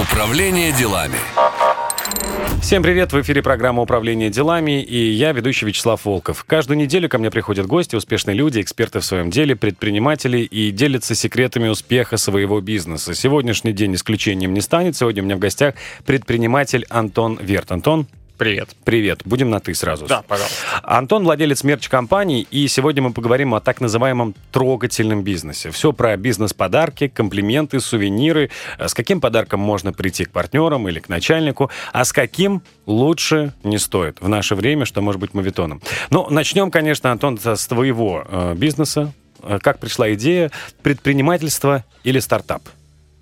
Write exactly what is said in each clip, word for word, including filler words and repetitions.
Управление делами. Всем привет! В эфире программа «Управление делами» и я, ведущий Вячеслав Волков. Каждую неделю ко мне приходят гости, успешные люди, эксперты в своем деле, предприниматели и делятся секретами успеха своего бизнеса. Сегодняшний день исключением не станет. Сегодня у меня в гостях предприниматель Антон Вест. Антон? Привет. Привет. Будем на «ты» сразу. Да, пожалуйста. Антон — владелец мерч-компании, и сегодня мы поговорим о так называемом трогательном бизнесе. Все про бизнес-подарки, комплименты, сувениры, с каким подарком можно прийти к партнерам или к начальнику, а с каким лучше не стоит в наше время, что может быть мавитоном. Но начнем, конечно, Антон, с твоего э, бизнеса. Как пришла идея? Предпринимательство или стартап?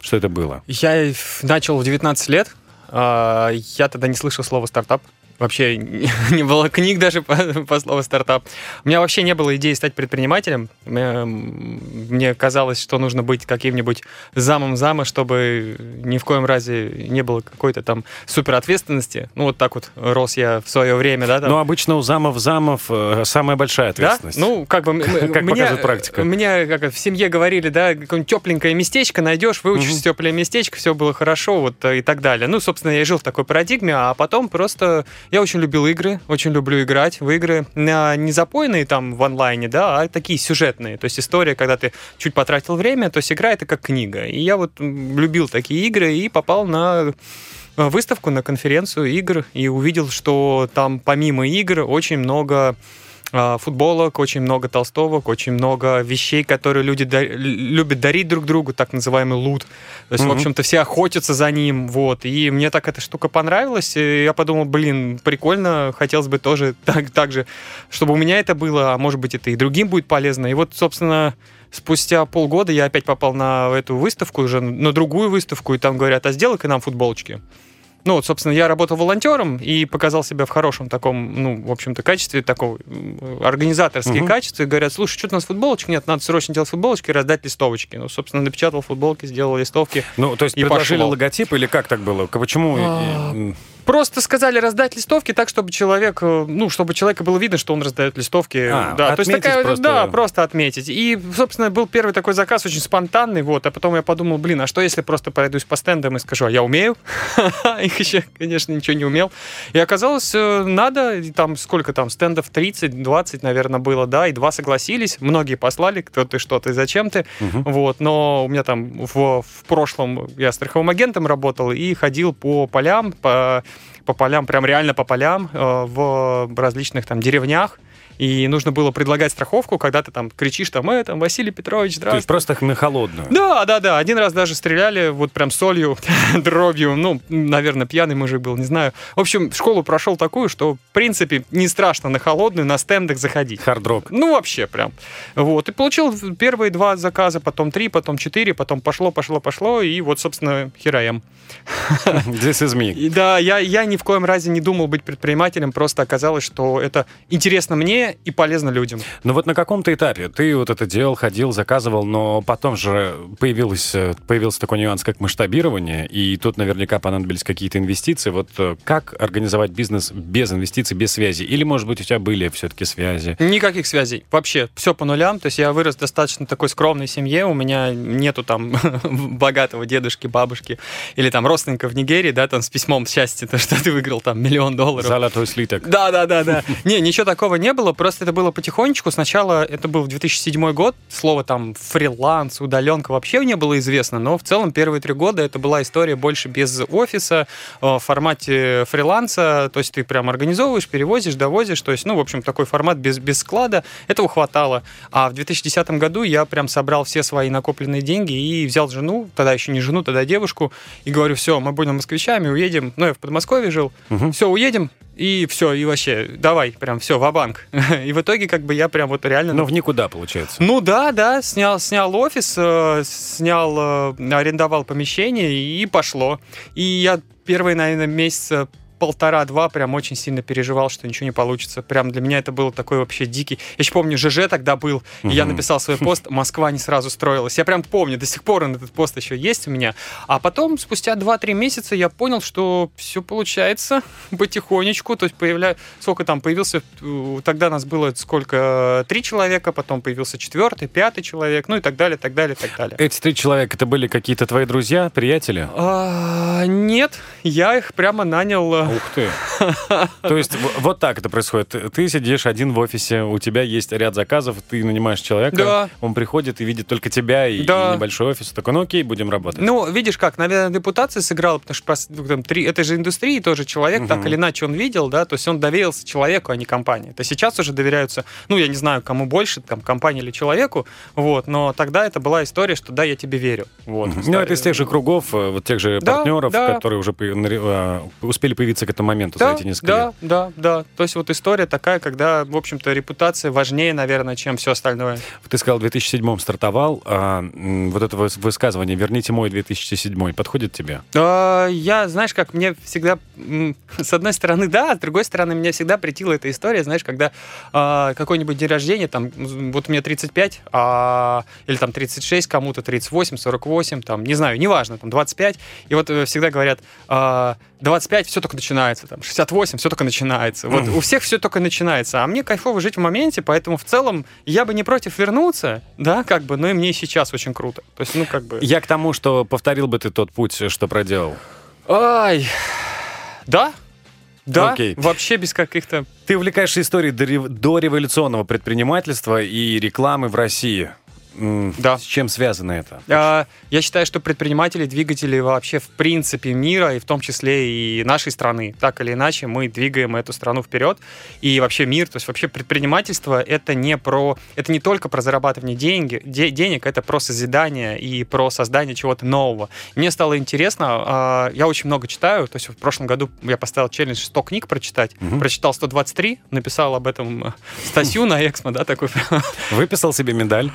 Что это было? Я начал в девятнадцать лет. Я тогда не слышал слова «стартап». Вообще не было книг даже по, по слову «стартап». У меня вообще не было идеи стать предпринимателем. Мне казалось, что нужно быть каким-нибудь замом зама, чтобы ни в коем разе не было какой-то там суперответственности. Ну, вот так вот рос я в свое время. Да, там. Ну, обычно у замов-замов самая большая ответственность. Да? Ну, как бы... Как показывает практика. Мне в семье говорили, да, какое-нибудь тепленькое местечко найдешь, выучишь теплое местечко, все было хорошо, вот и так далее. Ну, собственно, я жил в такой парадигме, а потом просто... Я очень любил игры, очень люблю играть в игры, не запойные там в онлайне, да, а такие сюжетные. То есть история, когда ты чуть потратил время, то есть игра — это как книга. И я вот любил такие игры и попал на выставку, на конференцию игр и увидел, что там помимо игр очень много футболок, очень много толстовок, очень много вещей, которые люди да- любят дарить друг другу, так называемый лут. То есть, mm-hmm. в общем-то, все охотятся за ним. Вот. И мне так эта штука понравилась. И я подумал, блин, прикольно, хотелось бы тоже так, так же, чтобы у меня это было, а может быть, это и другим будет полезно. И вот, собственно, спустя полгода я опять попал на эту выставку, уже на другую выставку, и там говорят, а сделай-ка нам футболочки. Ну, вот, собственно, я работал волонтером и показал себя в хорошем таком, ну, в общем-то, качестве, такого организаторские uh-huh. качества. И говорят, слушай, что-то у нас футболочек нет, надо срочно делать футболочки и раздать листовочки. Ну, собственно, напечатал футболки, сделал листовки. Ну, то есть предложили логотип или как так было? Почему... Просто сказали раздать листовки так, чтобы человек, ну, чтобы человеку было видно, что он раздает листовки. А, да, то есть такая, просто... да, просто отметить. И, собственно, был первый такой заказ, очень спонтанный, вот, а потом я подумал, блин, а что если просто пройдусь по стендам и скажу, а я умею? Их еще, конечно, ничего не умел. И оказалось, надо, там сколько там, стендов тридцать-двадцать, наверное, было, да, и два согласились, многие послали, кто ты, что ты, зачем ты, вот, но у меня там в, в прошлом я страховым агентом работал и ходил по полям, по... по полям, прям реально по полям, э, в различных там деревнях. И нужно было предлагать страховку, когда ты там кричишь, там, э, там, Василий Петрович, здравствуй. То есть просто на холодную. Да, да, да. Один раз даже стреляли вот прям солью, дробью. Ну, наверное, пьяный мужик был, не знаю. В общем, школу прошел такую, что, в принципе, не страшно на холодную на стендах заходить. Хард-рок. Ну, вообще прям. Вот. И получил первые два заказа, потом три, потом четыре, потом пошло, пошло, пошло. И вот, собственно, here I am. This is me. Да, я, я ни в коем разе не думал быть предпринимателем. Просто оказалось, что это интересно мне и полезно людям. Но вот на каком-то этапе ты вот это делал, ходил, заказывал, но потом же появился, появился такой нюанс, как масштабирование, и тут наверняка понадобились какие-то инвестиции. Вот как организовать бизнес без инвестиций, без связи? Или, может быть, у тебя были все-таки связи? Никаких связей. Вообще все по нулям. То есть я вырос в достаточно такой скромной семье, у меня нету там богатого дедушки, бабушки или там родственников в Нигерии, да, там с письмом счастья, то что ты выиграл там миллион долларов. Золотой слиток. Да-да-да. Не, ничего такого не было. Просто это было потихонечку. Сначала это был две тысячи седьмой год. Слово там фриланс, удаленка вообще не было известно. Но в целом первые три года это была история больше без офиса, в формате фриланса. То есть ты прям организовываешь, перевозишь, довозишь. То есть, ну, в общем, такой формат без, без склада. Этого хватало. А в две тысячи десятом году я прям собрал все свои накопленные деньги и взял жену, тогда еще не жену, тогда девушку, и говорю, все, мы будем москвичами, уедем. Ну, я в Подмосковье жил. Угу. Все, уедем. И все, и вообще, давай, прям все, ва-банк. И в итоге как бы я прям вот реально... Ну, в никуда, получается. Ну, да, да, снял, снял офис, э, снял, э, арендовал помещение, и пошло. И я первые, наверное, месяца полтора-два прям очень сильно переживал, что ничего не получится. Прям для меня это был такой вообще дикий... Я еще помню, ЖЖ тогда был, и я написал свой пост «Москва не сразу строилась». Я прям помню, до сих пор этот пост еще есть у меня. А потом, спустя два-три месяца, я понял, что все получается потихонечку. То есть появля... сколько там появился... Тогда нас было сколько? Три человека, потом появился четвертый, пятый человек, ну и так далее, так далее, так далее. Эти три человека, это были какие-то твои друзья, приятели? А, нет, я их прямо нанял... Ух ты. То есть вот так это происходит. Ты сидишь один в офисе, у тебя есть ряд заказов, ты нанимаешь человека, да. Он приходит и видит только тебя и, да. и небольшой офис. Такой, ну окей, будем работать. Ну, видишь как, наверное, репутация сыграла, потому что там, три, этой же индустрии тоже человек, угу. так или иначе он видел, да, то есть он доверился человеку, а не компании. То сейчас уже доверяются, ну, я не знаю, кому больше, там, компании или человеку, вот, но тогда это была история, что да, я тебе верю. Вот, угу. Ну, это из тех же кругов, вот тех же да, партнеров, да. которые уже успели появиться к этому моменту, да, за эти несколько лет. Да, да, да. То есть вот история такая, когда, в общем-то, репутация важнее, наверное, чем все остальное. Ты сказал, в две тысячи седьмом стартовал. А, вот это высказывание «Верните мой две тысячи седьмой» подходит тебе? А, я, знаешь, как мне всегда... С одной стороны, да, а с другой стороны, мне всегда претила эта история, знаешь, когда а, какой-нибудь день рождения, там, вот мне тридцать пять, а, или там тридцать шесть, кому-то тридцать восемь, сорок восемь, там, не знаю, неважно, там, двадцать пять. И вот всегда говорят... А, двадцать пять, все только начинается, там, шестьдесят восемь, все только начинается. Вот у всех все только начинается. А мне кайфово жить в моменте, поэтому в целом я бы не против вернуться, да, как бы, но и мне сейчас очень круто. То есть, ну, как бы... Я к тому, что повторил бы ты тот путь, что проделал. Ай, да, да, окей. Вообще без каких-то... Ты увлекаешься историей дореволюционного предпринимательства и рекламы в России. Да. С чем связано это? Я, я считаю, что предприниматели, двигатели вообще в принципе мира, и в том числе и нашей страны. Так или иначе, мы двигаем эту страну вперед. И вообще мир, то есть вообще предпринимательство, это не про, это не только про зарабатывание деньги, де, денег, это про созидание и про создание чего-то нового. Мне стало интересно, я очень много читаю, то есть в прошлом году я поставил челлендж сто книг прочитать, угу. прочитал сто двадцать три, написал об этом статью на Эксмо, да, такой. Выписал себе медаль.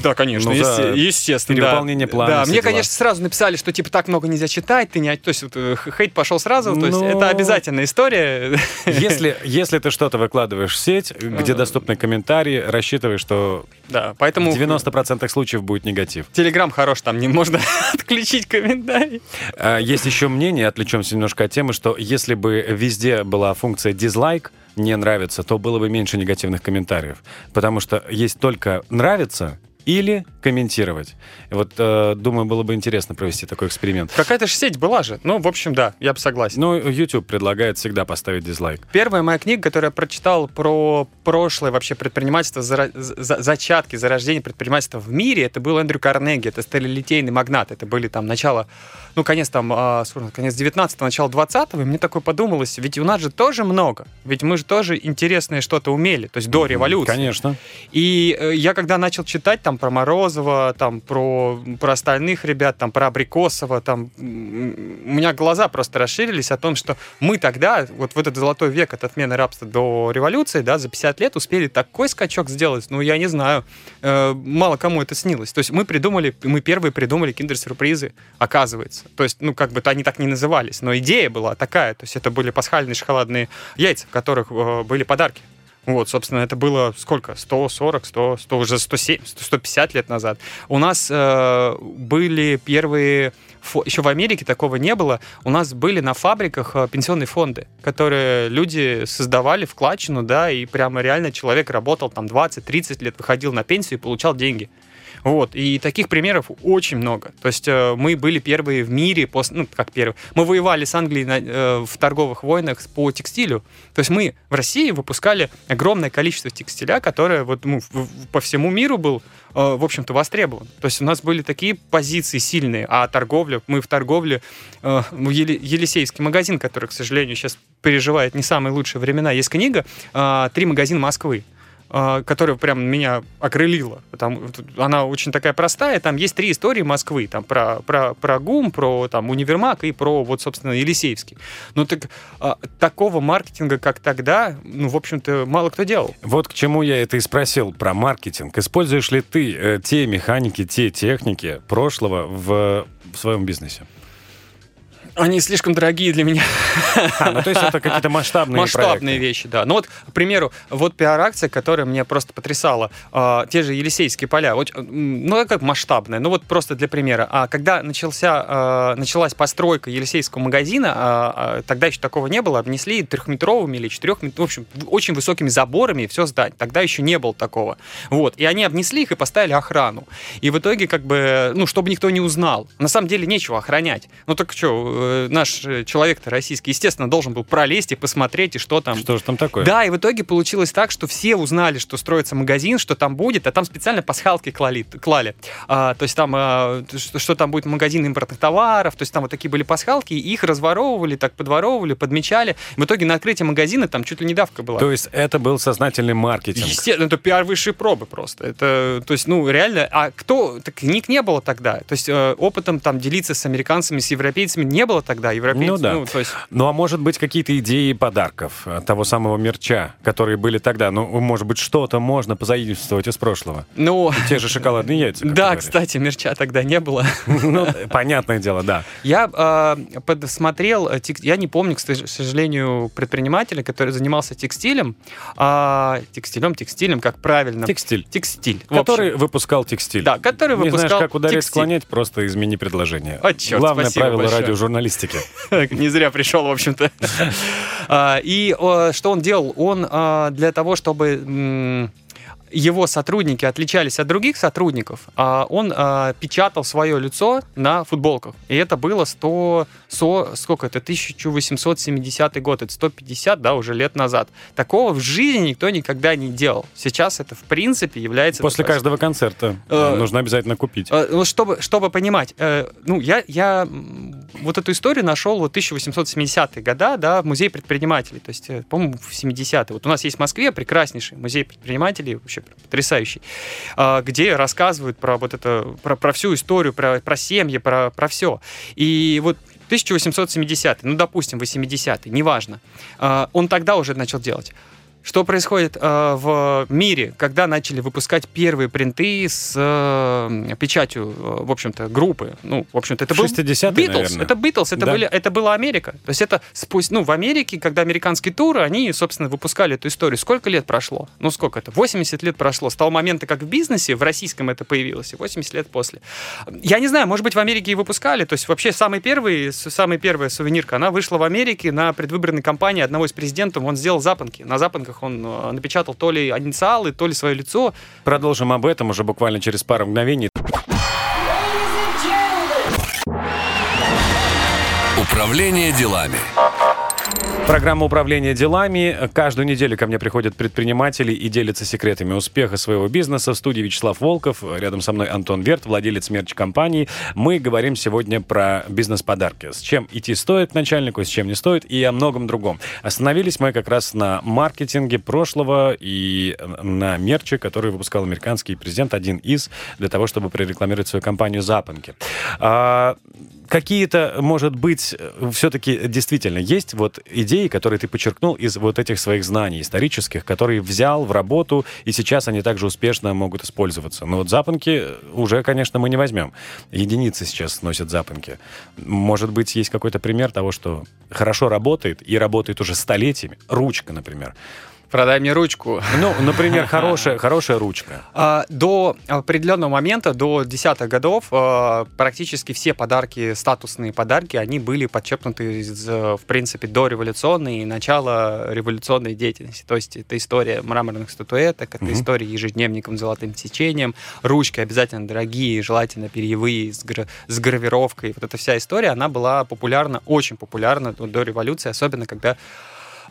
Да, конечно, ну, да. Есте- естественно. Перевыполнение да. плана. Да, мне, дела. Конечно, сразу написали, что типа так много нельзя читать, ты не... То есть вот, хейт пошел сразу, но... то есть это обязательная история. Если, если ты что-то выкладываешь в сеть, где доступны комментарии, рассчитывай, что да, поэтому... в девяноста процентах случаев будет негатив. Телеграм хорош, там не можно отключить комментарии. Есть еще мнение, отвлечемся немножко от темы, что если бы везде была функция дизлайк, не нравится, то было бы меньше негативных комментариев. Потому что есть только нравится... Или комментировать. Вот, э, думаю, было бы интересно провести такой эксперимент. Какая-то же сеть была же. Ну, в общем, да, я бы согласен. Ну, YouTube предлагает всегда поставить дизлайк. Первая моя книга, которую я прочитал про прошлое вообще предпринимательство, за, за, зачатки, зарождение предпринимательства в мире, это был Эндрю Карнеги, это сталелитейный магнат. Это были там начало, ну, конец там, э, конец девятнадцатого, начало двадцатого. И мне такое подумалось, ведь у нас же тоже много. Ведь мы же тоже интересное что-то умели, то есть до революции. Конечно. И э, я когда начал читать, там, Там, про Морозова, там, про, про остальных ребят, там, про Абрикосова. Там, у меня глаза просто расширились о том, что мы тогда, вот в этот золотой век от отмены рабства до революции, да, за пятьдесят лет успели такой скачок сделать, ну, я не знаю, э, мало кому это снилось. То есть мы придумали, мы первые придумали киндер-сюрпризы, оказывается. То есть, ну, как бы они так не назывались, но идея была такая. То есть это были пасхальные шоколадные яйца, в которых э, были подарки. Вот, собственно, это было сколько? сто сорок, сто, сто, уже сто семь, сто пятьдесят лет назад. У нас э, были первые... Фо... Еще в Америке такого не было. У нас были на фабриках пенсионные фонды, которые люди создавали вкладчину, да, и прямо реально человек работал там двадцать-тридцать лет, выходил на пенсию и получал деньги. Вот, и таких примеров очень много. То есть э, мы были первые в мире, после, ну, как первые, мы воевали с Англией на, э, в торговых войнах по текстилю. То есть мы в России выпускали огромное количество текстиля, которое вот, ну, в, в, по всему миру был, э, в общем-то, востребован. То есть у нас были такие позиции сильные, а торговля, мы в торговле, э, в Ели, Елисеевский магазин, который, к сожалению, сейчас переживает не самые лучшие времена, есть книга э, «Три магазина Москвы», которая прям меня окрылила. Там, она очень такая простая. Там есть три истории Москвы. Там про, про, про ГУМ, про там, универмаг и про, вот, собственно, Елисеевский. Ну, так а, такого маркетинга, как тогда, ну, в общем-то, мало кто делал. Вот к чему я это и спросил про маркетинг. Используешь ли ты э, те механики, те техники прошлого в, в своем бизнесе? Они слишком дорогие для меня. А, ну, то есть это какие-то масштабные Масштабные проекты. Вещи, да. Ну вот, к примеру, вот пиар-акция, которая меня просто потрясала. Э, те же Елисеевские поля. Вот, ну, как масштабная. Ну вот просто для примера. А когда начался, э, началась постройка Елисеевского магазина, э, тогда еще такого не было, обнесли трехметровыми или четырехметровыми, в общем, очень высокими заборами все здание. Тогда еще не было такого. Вот. И они обнесли их и поставили охрану. И в итоге, как бы, ну, чтобы никто не узнал. На самом деле нечего охранять. Ну так что, наш человек-то российский, естественно, должен был пролезть и посмотреть, и что там. Что же там такое? Да, и в итоге получилось так, что все узнали, что строится магазин, что там будет, а там специально пасхалки клали. клали. А, то есть там, а, что там будет магазин импортных товаров, то есть там вот такие были пасхалки, и их разворовывали, так подворовывали, подмечали. В итоге на открытие магазина там чуть ли не давка была. То есть это был сознательный маркетинг? Естественно, это пиар высшей пробы просто. Это, то есть, ну, реально, а кто, так книг не было тогда, то есть э, опытом там делиться с американцами, с европейцами не было тогда, европейцев. Ну да. Ну, то есть... ну а может быть какие-то идеи подарков, того самого мерча, которые были тогда, ну, может быть, что-то можно позаимствовать из прошлого? Ну... Те же шоколадные яйца. Да, кстати, мерча тогда не было. Ну, понятное дело, да. Я подсмотрел, я не помню, к сожалению, предпринимателя, который занимался текстилем, текстилем, текстилем, как правильно. Текстиль. Текстиль. Который выпускал текстиль. Да, который выпускал текстиль. Не знаешь, как ударить, склонять, просто измени предложение. О, черт, главное правило большое. Радиожурналистики. Не зря пришел, в общем-то. И что он делал? Он для того, чтобы... его сотрудники отличались от других сотрудников, а он а, печатал свое лицо на футболках. И это было сто, сто, сколько это, тысяча восемьсот семидесятый год, это сто пятьдесят, да, уже лет назад. Такого в жизни никто никогда не делал. Сейчас это, в принципе, является... После достаточно... каждого концерта э, нужно обязательно купить. Э, чтобы, чтобы понимать, э, ну, я, я вот эту историю нашел вот тысяча восемьсот семидесятые года, да, в музее предпринимателей, то есть, по-моему, в семидесятые. Вот у нас есть в Москве прекраснейший музей предпринимателей, вообще потрясающий, где рассказывают про вот это, про, про всю историю, про, про семьи, про, про все. И вот тысяча восемьсот семидесятый, ну, допустим, восьмидесятый, неважно, он тогда уже начал делать. Что происходит э, в мире, когда начали выпускать первые принты с э, печатью, э, в общем-то, группы? Ну, в общем-то, это был Beatles, наверное. Это Beatles, это, да. были, это была Америка. То есть это спустя, ну, в Америке, когда американские туры, они, собственно, выпускали эту историю. Сколько лет прошло? Ну, сколько это? восемьдесят лет прошло. С того момента, как в бизнесе, в российском это появилось, и восемьдесят лет после. Я не знаю, может быть, в Америке и выпускали. То есть вообще самый первый, самая первая сувенирка, она вышла в Америке на предвыборной кампании одного из президентов. Он сделал запонки. На запонках он напечатал то ли инициалы, то ли свое лицо. Продолжим об этом уже буквально через пару мгновений. Управление делами. Программа «Управление делами». Каждую неделю ко мне приходят предприниматели и делятся секретами успеха своего бизнеса. В студии Вячеслав Волков, рядом со мной Антон Верт, владелец мерч-компании. Мы говорим сегодня про бизнес-подарки. С чем идти стоит начальнику, с чем не стоит, и о многом другом. Остановились мы как раз на маркетинге прошлого и на мерче, который выпускал американский президент, один из, для того, чтобы прорекламировать свою компанию «Запонки». А, какие-то, может быть, все-таки действительно есть вот идеи, которые ты подчеркнул из вот этих своих знаний исторических, которые взял в работу, и сейчас они также успешно могут использоваться. Но вот запонки уже, конечно, мы не возьмем. Единицы сейчас носят запонки. Может быть, есть какой-то пример того, что хорошо работает, и работает уже столетиями. Ручка, например. Продай мне ручку. Ну, например, хорошая, хорошая ручка. А, до определенного момента, до десятых годов, а, практически все подарки, статусные подарки, они были подчеркнуты, из, в принципе, дореволюционной и начала революционной деятельности. То есть это история мраморных статуэток, это mm-hmm. история ежедневников с золотым сечением, ручки обязательно дорогие, желательно перьевые, с, гра- с гравировкой. Вот эта вся история, она была популярна, очень популярна до, до революции, особенно когда...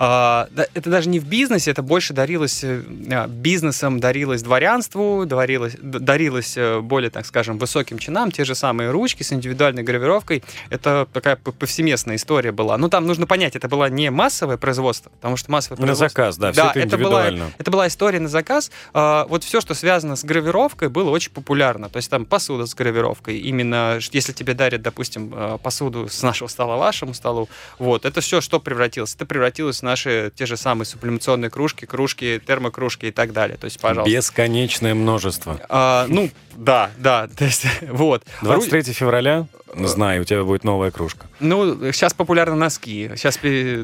Это даже не в бизнесе, это больше дарилось бизнесом, дарилось дворянству, дарилось, дарилось более, так скажем, высоким чинам. Те же самые ручки с индивидуальной гравировкой. Это такая повсеместная история была. Но там нужно понять, это было не массовое производство, потому что массовое производство... На заказ, да, все да, это индивидуально. Это была, это была история на заказ. Вот все, что связано с гравировкой, было очень популярно. То есть там посуда с гравировкой. Именно если тебе дарят, допустим, посуду с нашего стола вашему столу, вот, это все, что превратилось. Это превратилось в наши те же самые сублимационные кружки, кружки, термокружки и так далее. То есть, пожалуйста. Бесконечное множество. А, ну, да, да. То есть, вот. двадцать третьего февраля Знаю, у тебя будет новая кружка. Ну, сейчас популярны носки. Сейчас,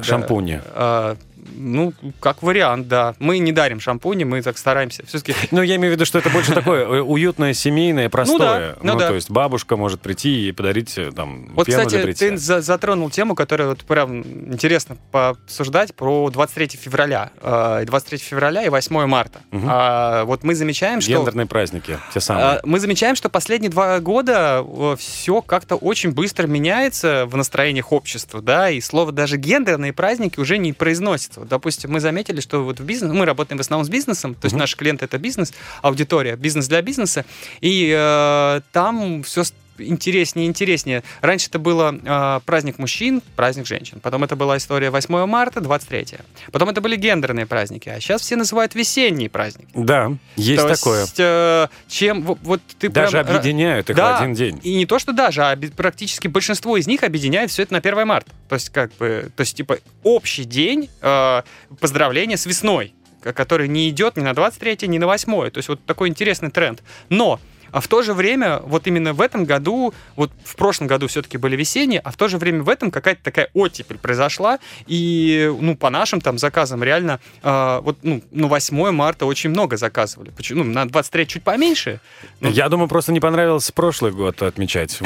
шампуни. Да, ну, как вариант, да. Мы не дарим шампуни, мы так стараемся. Все-таки... Ну, я имею в виду, что это больше такое уютное, семейное, простое. Ну, то есть бабушка может прийти и подарить там... Вот, кстати, ты затронул тему, которая вот прям интересно пообсуждать, про двадцать третье февраля. двадцать третье февраля и восьмое марта. Вот мы замечаем, что... Гендерные праздники, те самые. Мы замечаем, что последние два года все как-то очень быстро меняется в настроениях общества, да, и слово даже гендерные праздники уже не произносится. Вот, допустим, мы заметили, что вот в бизнес, мы работаем в основном с бизнесом, то uh-huh. есть наши клиенты — это бизнес, аудитория, бизнес для бизнеса, и э, там все интереснее и интереснее. Раньше это было э, праздник мужчин, праздник женщин, потом это была история восьмое марта, двадцать третье, потом это были гендерные праздники, а сейчас все называют весенние праздники. Да, есть то такое. Есть, э, чем, вот, ты даже прям, объединяют их, да, в один день. И не то, что даже, а практически большинство из них объединяет все это на первое марта. То есть, как бы, то есть, типа, общий день э, поздравления с весной, который не идет ни на двадцать третье, ни на восьмое. То есть, вот такой интересный тренд. Но а в то же время, вот именно в этом году, вот в прошлом году все-таки были весенние, а в то же время в этом какая-то такая оттепель произошла, и, ну, по нашим там заказам реально, э, вот, ну, на восьмое марта очень много заказывали. Почему? Ну, на двадцать третье чуть поменьше. Но... Я думаю, просто не понравилось прошлый год отмечать.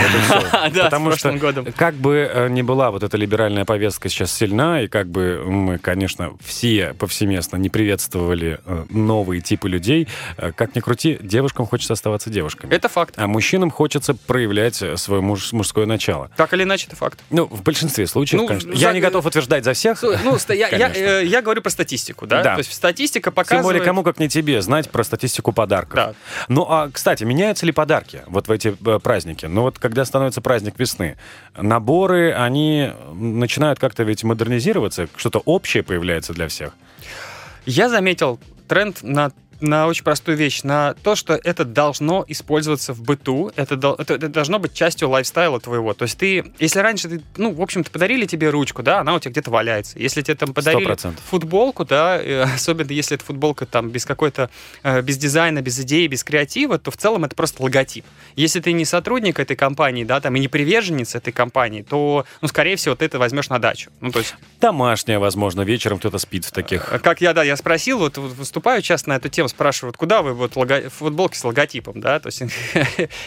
Потому что, как бы ни была вот эта либеральная повестка сейчас сильна, и как бы мы, конечно, все повсеместно не приветствовали новые типы людей, как ни крути, девушкам хочется оставаться девушкой. Это факт. А мужчинам хочется проявлять свое муж, мужское начало. Так или иначе, это факт. Ну, в большинстве случаев, ну, конечно. За... Я не готов утверждать за всех. Ну, я, я, я говорю про статистику, да? да? То есть статистика показывает... Тем более, кому как не тебе знать про статистику подарков. Да. Ну, а, кстати, меняются ли подарки вот в эти праздники? Ну, вот когда становится праздник весны, наборы, они начинают как-то ведь модернизироваться, что-то общее появляется для всех. Я заметил тренд на... на очень простую вещь, на то, что это должно использоваться в быту, это, это, это должно быть частью лайфстайла твоего. То есть ты, если раньше ты, ну, в общем-то, подарили тебе ручку, да, она у тебя где-то валяется. Если тебе там подарили сто процентов футболку, да, особенно если эта футболка там без какой-то, без дизайна, без идеи, без креатива, то в целом это просто логотип. Если ты не сотрудник этой компании, да, там, и не приверженец этой компании, то, ну, скорее всего, ты это возьмешь на дачу. Ну, то есть... Домашняя, возможно, вечером кто-то спит в таких. Как я, да, я спросил, вот выступаю часто на эту тему, спрашивают, куда вы вот лого... футболки с логотипом, да, то есть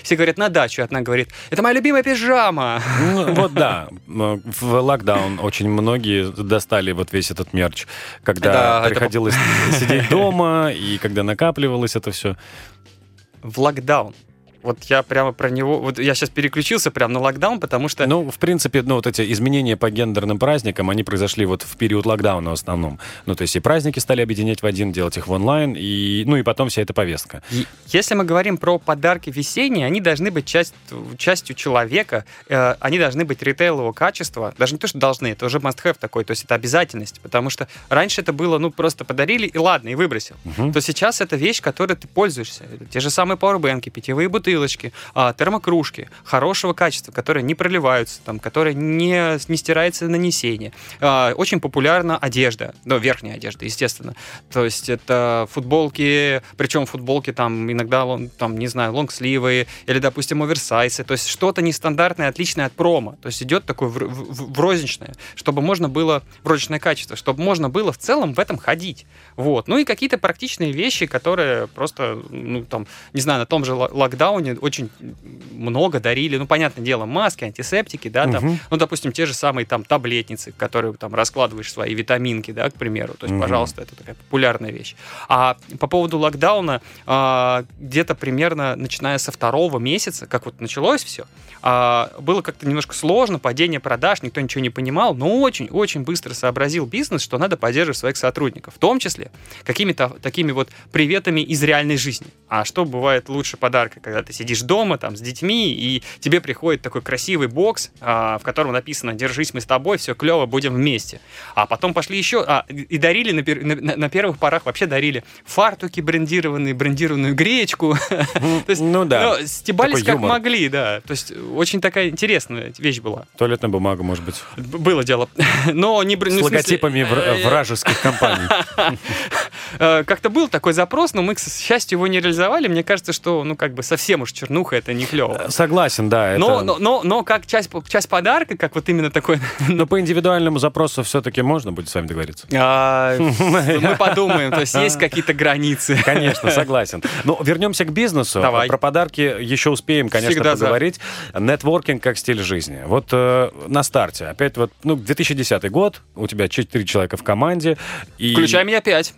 все говорят на дачу, одна говорит, это моя любимая пижама. Ну, вот да, в локдаун очень многие достали вот весь этот мерч, когда да, приходилось это... сидеть дома и когда накапливалось это все. В локдаун. Вот я прямо про него... Вот я сейчас переключился прямо на локдаун, потому что... Ну, в принципе, ну, вот эти изменения по гендерным праздникам, они произошли вот в период локдауна в основном. Ну, то есть и праздники стали объединять в один, делать их в онлайн, и, ну, и потом вся эта повестка. Если мы говорим про подарки весенние, они должны быть часть, частью человека, э, они должны быть ритейлового качества. Даже не то, что должны, это уже must-have такой, то есть это обязательность, потому что раньше это было, ну, просто подарили, и ладно, и выбросил. Угу. То сейчас это вещь, которой ты пользуешься. Те же самые пауэрбэнки, питьевые бутылки, термокружки хорошего качества, которые не проливаются, там, которые не, не стираются нанесение. Очень популярна одежда, ну, верхняя одежда, естественно. То есть это футболки, причем футболки там иногда, там, не знаю, лонгсливые или, допустим, оверсайсы. То есть что-то нестандартное, отличное от промо. То есть идет такое в, в, в розничное, чтобы можно было, в розничное качество, чтобы можно было в целом в этом ходить. Вот. Ну и какие-то практичные вещи, которые просто, ну, там, не знаю, на том же локдауне очень много дарили, ну, понятное дело, маски, антисептики, да, там, угу. ну, допустим, те же самые там таблетницы, которые там раскладываешь свои витаминки, да, к примеру, то есть, угу. пожалуйста, это такая популярная вещь. А по поводу локдауна, а, где-то примерно начиная со второго месяца, как вот началось все, а, было как-то немножко сложно, падение продаж, никто ничего не понимал, но очень-очень быстро сообразил бизнес, что надо поддерживать своих сотрудников, в том числе какими-то такими вот приветами из реальной жизни. А что бывает лучше подарка, когда ты сидишь дома там с детьми, и тебе приходит такой красивый бокс, а, в котором написано «Держись, мы с тобой, все клево, будем вместе». А потом пошли еще, а, и дарили на, пер, на, на первых порах, вообще дарили фартуки брендированные, брендированную гречку. Ну да. Стебались как могли, да. То есть очень такая интересная вещь была. Туалетная бумага, может быть. Было дело. С логотипами вражеских компаний. как-то был такой запрос, но мы, к счастью, его не реализовали. Мне кажется, что, ну, как бы совсем уж чернуха, это не клево. Согласен, да. Это... Но, но, но, но как часть, часть подарка, как вот именно такой... Но по индивидуальному запросу все-таки можно будет с вами договориться? Мы подумаем, то есть есть какие-то границы. Конечно, согласен. Но вернемся к бизнесу. Давай. Про подарки еще успеем, конечно, всегда поговорить. За. Нетворкинг как стиль жизни. Вот э, на старте. Опять вот, ну, две тысячи десятый год, у тебя четыре человека в команде. И... Включай меня пять.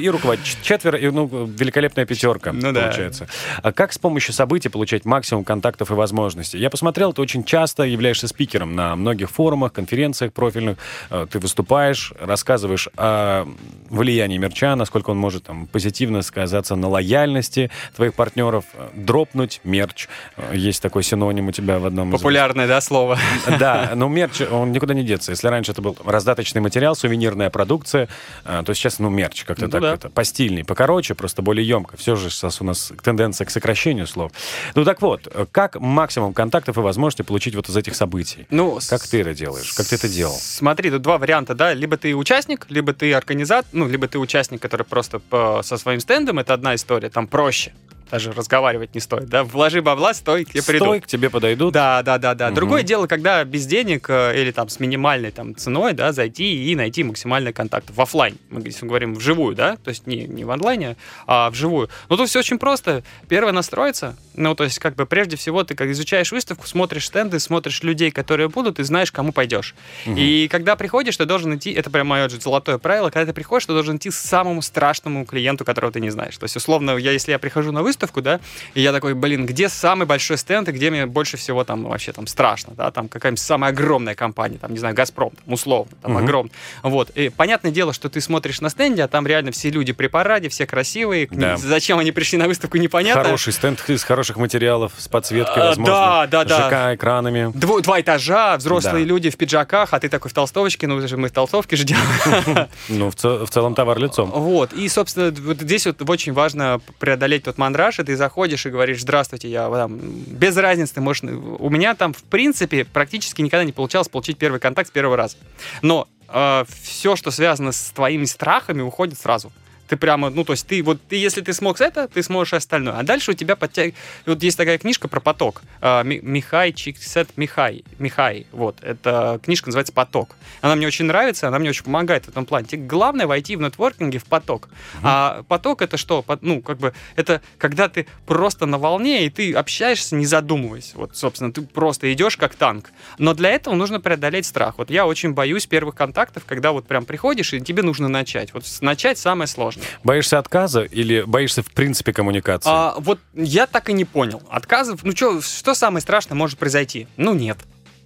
И руководитель четверо, и, ну, великолепная пятерка, ну, получается. Да. А как с помощью событий получать максимум контактов и возможностей? Я посмотрел, ты очень часто являешься спикером на многих форумах, конференциях профильных. Ты выступаешь, рассказываешь о влиянии мерча, насколько он может там позитивно сказаться на лояльности твоих партнеров. Дропнуть мерч. Есть такой синоним у тебя в одном из... Популярное, да, слово? Да, но мерч, он никуда не деться. Если раньше это был раздаточный материал, сувенирная продукция, то сейчас, ну, мерч как-то ну, так, да. это постильнее, покороче, просто более емко. Все же сейчас у нас тенденция к сокращению слов. Ну так вот, как максимум контактов и возможностей получить вот из этих событий? Ну, как с... ты это делаешь? Как ты это делал? Смотри, тут два варианта, да. Либо ты участник, либо ты организатор, ну, либо ты участник, который просто по... со своим стендом, это одна история, там проще. Даже разговаривать не стоит, да? Вложи бабла, стой, к тебе придут. Стой, к тебе подойдут. Да, да, да, да. Угу. Другое дело, когда без денег или там с минимальной там ценой, да, зайти и найти максимальный контакт в офлайн. Мы говорим вживую, да? То есть не, не в онлайне, а вживую. Ну, тут все очень просто. Первое — настроиться. Ну, то есть как бы прежде всего ты как изучаешь выставку, смотришь стенды, смотришь людей, которые будут, и знаешь, кому пойдешь. Угу. И когда приходишь, ты должен идти, это прям мое золотое правило, когда ты приходишь, ты должен идти к самому страшному клиенту, которого ты не знаешь. То есть, условно, я, если я прихожу на выставку, да, и я такой, блин, где самый большой стенд и где мне больше всего там вообще там страшно, да, там какая-нибудь самая огромная компания, там, не знаю, Газпром, там, условно, там, uh-huh. огромный, вот, и понятное дело, что ты смотришь на стенде, а там реально все люди при параде, все красивые, да. Зачем они пришли на выставку, непонятно. Хороший стенд из хороших материалов, с подсветкой, возможно, а, да, да, да. ЖК, экранами. Дво, два этажа, взрослые да. люди в пиджаках, а ты такой в толстовочке, ну, мы в толстовке же делаем. Ну, в целом товар лицом. Вот, и, собственно, вот здесь вот очень важно преодолеть тот мандраж, и ты заходишь и говоришь: здравствуйте, я там... Без разницы, ты можешь... У меня там, в принципе, практически никогда не получалось получить первый контакт с первого раза. Но э, все, что связано с твоими страхами, уходит сразу. Ты прямо, ну, то есть ты, вот, ты, если ты смог это, ты сможешь остальное. А дальше у тебя подтягивает... Вот есть такая книжка про поток. Э, Михай Чиксентмихайи. Михай, вот. Эта книжка называется «Поток». Она мне очень нравится, она мне очень помогает в этом плане. Тебе главное войти в нетворкинге в поток. Mm-hmm. А поток — это что? Ну, как бы, это когда ты просто на волне, и ты общаешься, не задумываясь. Вот, собственно, ты просто идешь как танк. Но для этого нужно преодолеть страх. Вот я очень боюсь первых контактов, когда вот прям приходишь, и тебе нужно начать. Вот начать самое сложное. Боишься отказа или боишься в принципе коммуникации? А, вот я так и не понял. Отказов, ну чё, что самое страшное может произойти? Ну нет.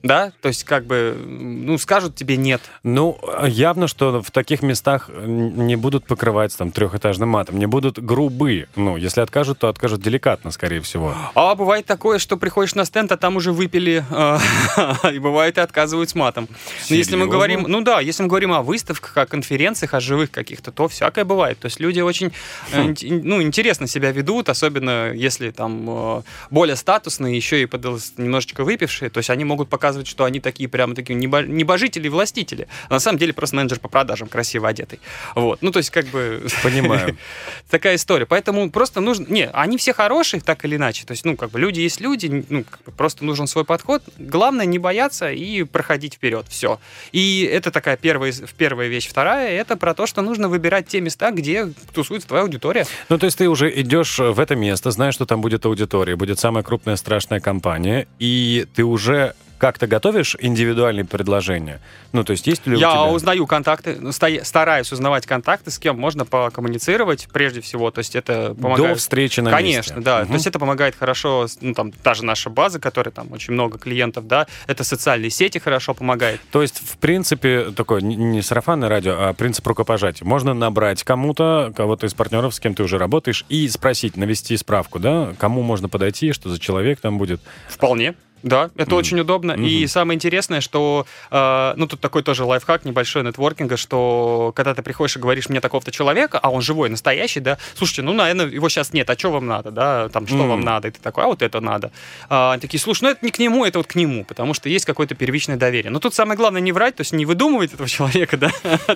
Да? То есть, как бы, ну, скажут тебе нет. Ну, явно, что в таких местах не будут покрывать там трехэтажным матом, не будут грубы. Ну, если откажут, то откажут деликатно, скорее всего. А бывает такое, что приходишь на стенд, а там уже выпили, и бывает, и отказывают с матом. Но если мы говорим, ну да, если мы говорим о выставках, о конференциях, о живых каких-то, то всякое бывает. То есть люди очень, ну, интересно себя ведут, особенно если там более статусные, еще и немножечко выпившие, то есть они могут показывать, что они такие прямо такие небожители и властители. А на самом деле просто менеджер по продажам красиво одетый. Вот. Ну, то есть, как бы... Понимаю. Такая история. Поэтому просто нужно... Не, они все хорошие, так или иначе. То есть, ну, как бы люди есть люди, ну, как бы просто нужен свой подход. Главное не бояться и проходить вперед. Все. И это такая первая, первая вещь. Вторая — это про то, что нужно выбирать те места, где тусуется твоя аудитория. Ну, то есть, ты уже идешь в это место, знаешь, что там будет аудитория, будет самая крупная страшная компания, и ты уже... Как ты готовишь индивидуальные предложения? Ну, то есть есть ли у тебя... Я узнаю контакты, стараюсь узнавать контакты, с кем можно покоммуницировать, прежде всего. То есть это помогает... До встречи на месте. Конечно, да. Угу. То есть это помогает хорошо, ну, там, та же наша база, которая там очень много клиентов, да, это социальные сети хорошо помогает. То есть, в принципе, такое не сарафанное радио, а принцип рукопожатия. Можно набрать кому-то, кого-то из партнеров, с кем ты уже работаешь, и спросить, навести справку, да, кому можно подойти, что за человек там будет. Вполне. Да, это mm-hmm. очень удобно. Mm-hmm. И самое интересное, что... Э, ну, тут такой тоже лайфхак небольшой нетворкинга, что когда ты приходишь и говоришь мне такого-то человека, а он живой, настоящий, да, слушайте, ну, наверное, его сейчас нет, а что вам надо, да, там, что mm-hmm. вам надо? И ты такой, а вот это надо. А, такие, слушай, ну, это не к нему, это вот к нему, потому что есть какое-то первичное доверие. Но тут самое главное не врать, то есть не выдумывать этого человека, да,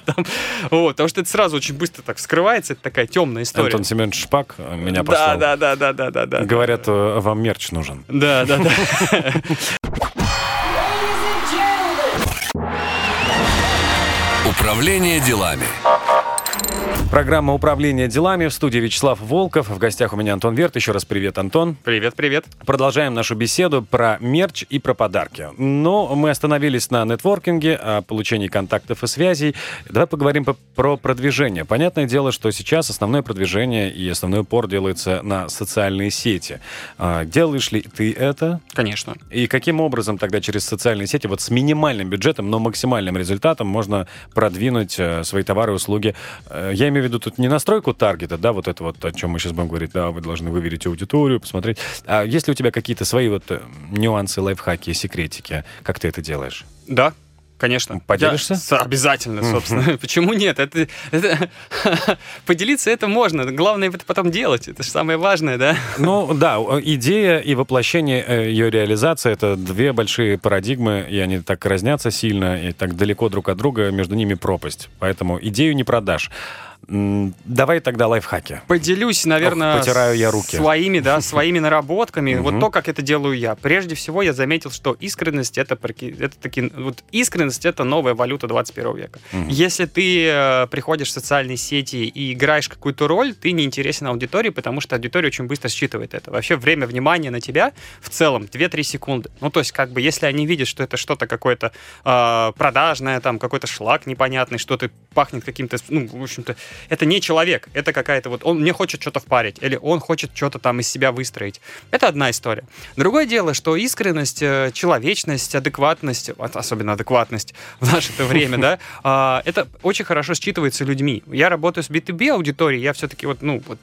там, вот, потому что это сразу очень быстро так вскрывается, это такая темная история. Антон Семенович Шпак меня послал. Да, да, да, да, да, да. Говорят, вам мерч нужен. Да, да, да. Управление делами. Программа «Управление делами». В студии Вячеслав Волков. В гостях у меня Антон Верт. Еще раз привет, Антон. Привет, привет. Продолжаем нашу беседу про мерч и про подарки. Но мы остановились на нетворкинге, о получении контактов и связей. Давай поговорим по- про продвижение. Понятное дело, что сейчас основное продвижение и основной упор делается на социальные сети. А, делаешь ли ты это? Конечно. И каким образом тогда через социальные сети, вот с минимальным бюджетом, но максимальным результатом, можно продвинуть свои товары и услуги? Я имею в виду тут не настройку таргета, да, вот это вот, о чем мы сейчас будем говорить, да, вы должны выверить аудиторию, посмотреть. А есть ли у тебя какие-то свои вот нюансы, лайфхаки, секретики? Как ты это делаешь? Да. Конечно. Поделишься? Я, обязательно, собственно. Почему нет? Это, это, поделиться это можно. Главное это потом делать. Это же самое важное, да? Ну да, идея и воплощение ее реализации — это две большие парадигмы, и они так разнятся сильно, и так далеко друг от друга, между ними пропасть. Поэтому идею не продашь. Давай тогда лайфхаки. Поделюсь, наверное, Ох, потираю я руки. своими, да, своими наработками. Вот то, как это делаю я. Прежде всего, я заметил, что искренность — это такие... Вот искренность — это новая валюта двадцать первого века. Если ты приходишь в социальные сети и играешь какую-то роль, ты не интересен аудитории, потому что аудитория очень быстро считывает это. Вообще, время внимания на тебя в целом две-три секунды. Ну, то есть, как бы, если они видят, что это что-то какое-то продажное, там, какой-то шлак непонятный, что-то пахнет каким-то, ну, в общем-то, это не человек, это какая-то вот... Он мне хочет что-то впарить, или он хочет что-то там из себя выстроить. Это одна история. Другое дело, что искренность, человечность, адекватность, особенно адекватность в наше-то время, да, это очень хорошо считывается людьми. Я работаю с би ту би-аудиторией, я все-таки вот, ну, вот,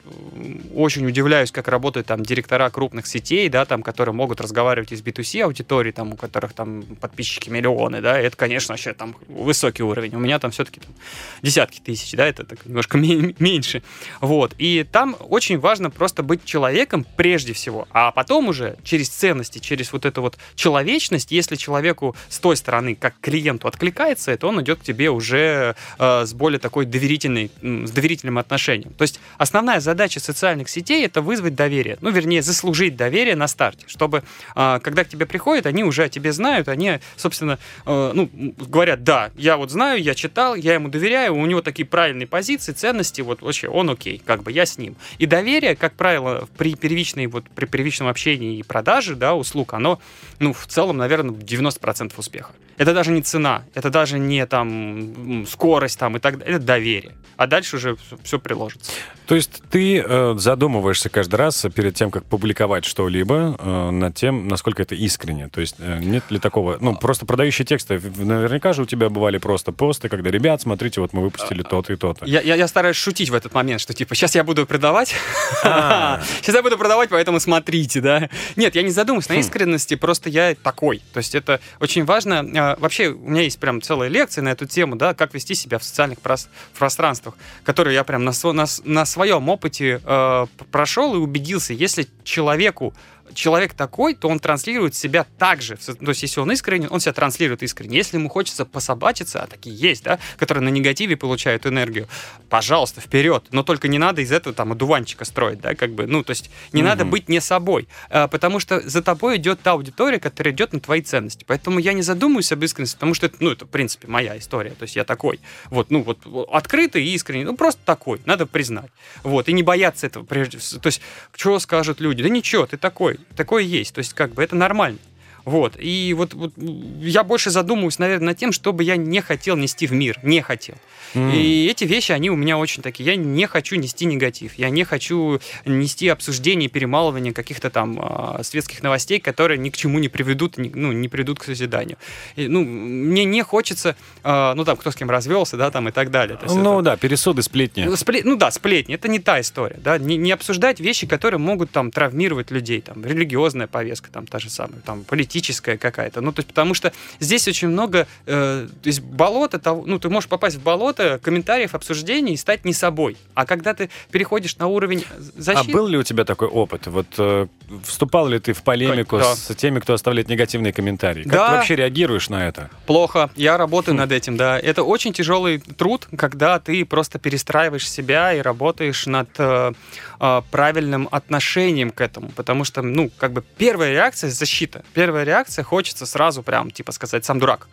очень удивляюсь, как работают там директора крупных сетей, да, там, которые могут разговаривать из би ту си-аудитории, там, у которых там подписчики миллионы, да, это, конечно, вообще там высокий уровень. У меня там все-таки там десятки тысяч, да, это так немножко меньше. Вот. И там очень важно просто быть человеком прежде всего, а потом уже через ценности, через вот эту вот человечность, если человеку с той стороны, как клиенту, откликается, это он идет к тебе уже э, с более такой доверительной, с доверительным отношением. То есть основная задача социальных сетей — это вызвать доверие, ну, вернее, заслужить доверие на старте, чтобы э, когда к тебе приходят, они уже о тебе знают, они, собственно, э, ну, говорят, да, я вот знаю, я читал, я ему доверяю, у него такие правильные позиции, ценности, вот вообще он окей, как бы я с ним. И доверие, как правило, при первичной, вот при первичном общении и продаже, да, услуг, оно, ну, в целом, наверное, девяносто процентов успеха. Это даже не цена, это даже не там скорость там и так далее, это доверие. А дальше уже все приложится. То есть ты э, задумываешься каждый раз перед тем, как публиковать что-либо, э, над тем, насколько это искренне. То есть э, нет ли такого... Ну, просто продающие тексты. Наверняка же у тебя бывали просто посты, когда, ребят, смотрите, вот мы выпустили то-то и то-то. Я, я, я стараюсь шутить в этот момент, что типа, сейчас я буду продавать, сейчас я буду продавать, поэтому смотрите, да. Нет, я не задумываюсь на искренности, просто я такой. То есть это очень важно. Вообще, у меня есть прям целая лекция на эту тему, да, как вести себя в социальных пространствах, которую я прям на, на, на своем опыте э, прошел и убедился, если человеку человек такой, то он транслирует себя так же. То есть, если он искренен, он себя транслирует искренне. Если ему хочется пособачиться, а такие есть, да, которые на негативе получают энергию, пожалуйста, вперед. Но только не надо из этого там одуванчика строить, да, как бы, ну, то есть, не mm-hmm. надо быть не собой, потому что за тобой идет та аудитория, которая идет на твои ценности. Поэтому я не задумываюсь об искренности, потому что это, ну, это, в принципе, моя история. То есть, я такой, вот, ну, вот, открытый и искренний, ну, просто такой, надо признать. Вот, и не бояться этого прежде всего. То есть, что скажут люди? Да ничего, ты такой. Такое есть, то есть как бы это нормально. Вот, и вот, вот я больше задумываюсь, наверное, над тем, что бы я не хотел нести в мир, не хотел. Mm. И эти вещи, они у меня очень такие. Я не хочу нести негатив, я не хочу нести обсуждение, перемалывание каких-то там э, светских новостей, которые ни к чему не приведут, ни, ну, не приведут к созиданию. И, ну, мне не хочется, э, ну, там, кто с кем развелся, да, там, и так далее. То есть ну, это, да, пересуды, сплетни. Спле... Ну, да, сплетни, это не та история, да, не, не обсуждать вещи, которые могут, там, травмировать людей, там, религиозная повестка, там, та же самая, там, политическая, политическая какая-то. Ну, то есть, потому что здесь очень много э, то есть болота, того, ну, ты можешь попасть в болото комментариев, обсуждений и стать не собой. А когда ты переходишь на уровень защиты... А был ли у тебя такой опыт? Вот э, вступал ли ты в полемику да. с теми, кто оставляет негативные комментарии? Как да. ты вообще реагируешь на это? Плохо. Я работаю хм. над этим, да. Это очень тяжелый труд, когда ты просто перестраиваешь себя и работаешь над э, э, правильным отношением к этому. Потому что, ну, как бы первая реакция — защита. Первая реакция — хочется сразу прям, типа, сказать «сам дурак».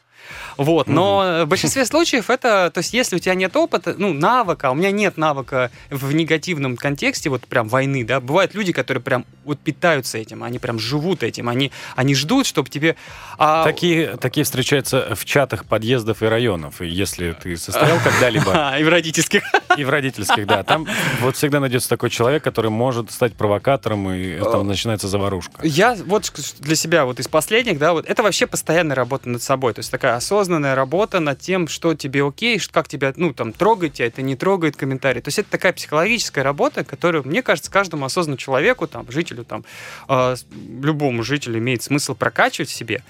Вот, но mm-hmm. в большинстве случаев это, то есть если у тебя нет опыта, ну, навыка, а у меня нет навыка в негативном контексте, вот прям войны, да, бывают люди, которые прям вот питаются этим, они прям живут этим, они, они ждут, чтобы тебе... А... Такие, такие встречаются в чатах подъездов и районов, и если ты состоял когда-либо... И в родительских. И в родительских, да, там вот всегда найдется такой человек, который может стать провокатором, и там начинается заварушка. Я вот для себя вот из последних, да, вот это вообще постоянная работа над собой, то есть такая осознанная работа над тем, что тебе окей, как тебя, ну, там, трогает тебя, это не трогает комментарий. То есть это такая психологическая работа, которую, мне кажется, каждому осознанному человеку, там, жителю, там, э, любому жителю имеет смысл прокачивать в себе.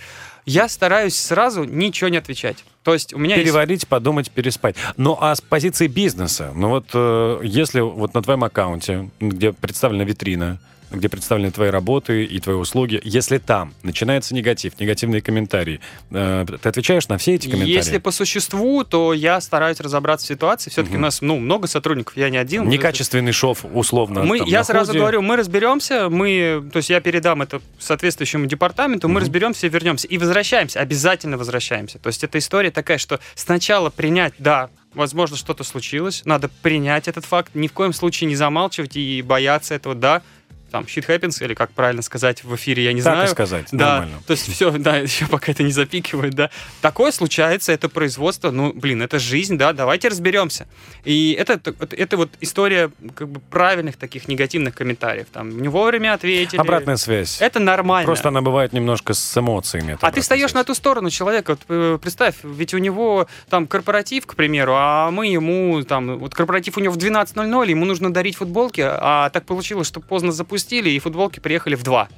Я стараюсь сразу ничего не отвечать. То есть у меня переварить, есть... подумать, переспать. Ну, а с позиции бизнеса? Ну, вот э, если вот на твоем аккаунте, где представлена витрина, где представлены твои работы и твои услуги. Если там начинается негатив, негативные комментарии, э, ты отвечаешь на все эти комментарии? Если по существу, то я стараюсь разобраться в ситуации. Все-таки угу. у нас ну, много сотрудников, я не один. Некачественный шов, условно. Мы, там, я сразу говорю, мы разберемся, мы, то есть я передам это соответствующему департаменту, угу. мы разберемся и вернемся. И возвращаемся, обязательно возвращаемся. То есть эта история такая, что сначала принять, да, возможно, что-то случилось, надо принять этот факт, ни в коем случае не замалчивать и бояться этого, да, там, shit happens, или как правильно сказать в эфире, я не так знаю. Так сказать, да, нормально. То есть все, да, еще пока это не запикивает, да. Такое случается, это производство, ну, блин, это жизнь, да, давайте разберемся. И это, это вот история как бы правильных таких негативных комментариев, там, не вовремя ответили. Обратная связь. Это нормально. Просто она бывает немножко с эмоциями. А ты встаешь связь. на ту сторону человека, вот, представь, ведь у него там корпоратив, к примеру, а мы ему, там, вот корпоратив у него в двенадцать ноль-ноль, ему нужно дарить футболки, а так получилось, что поздно запустили, и футболки приехали в два,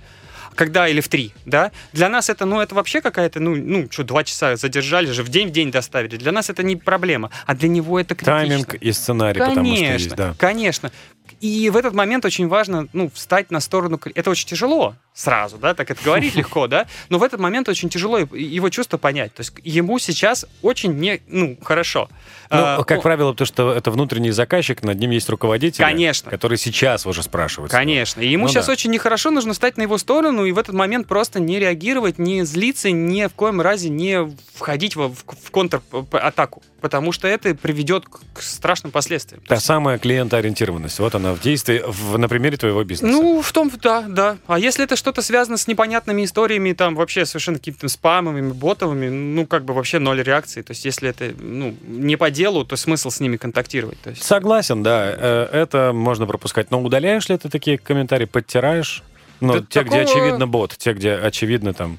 когда или в три, да? Для нас это, ну, это вообще какая-то, ну, ну, что, два часа задержали же, в день в день доставили. Для нас это не проблема, а для него это критично. Тайминг и сценарий, конечно, потому что есть, да. Конечно, конечно. И в этот момент очень важно, ну, встать на сторону... Это очень тяжело сразу, да, так это говорить легко, да, но в этот момент очень тяжело его чувство понять. То есть ему сейчас очень не... Ну, хорошо. Ну, а, как о... правило, потому что это внутренний заказчик, над ним есть руководитель, конечно, который сейчас уже спрашивает. Конечно. И ему ну, сейчас да. очень нехорошо, нужно встать на его сторону и в этот момент просто не реагировать, не злиться, ни в коем разе не входить в, в, в контратаку, потому что это приведет к страшным последствиям. Та самая клиентоориентированность, вот она в действии в, на примере твоего бизнеса. Ну, в том, да, да. А если это что-то связано с непонятными историями, там, вообще совершенно какими-то спамовыми, ботовыми, ну, как бы вообще ноль реакции. То есть, если это, ну, не по делу, то смысл с ними контактировать. То есть... Согласен, да. Это можно пропускать. Но удаляешь ли ты такие комментарии, подтираешь? Ну, да те, такого... где очевидно бот, те, где очевидно там...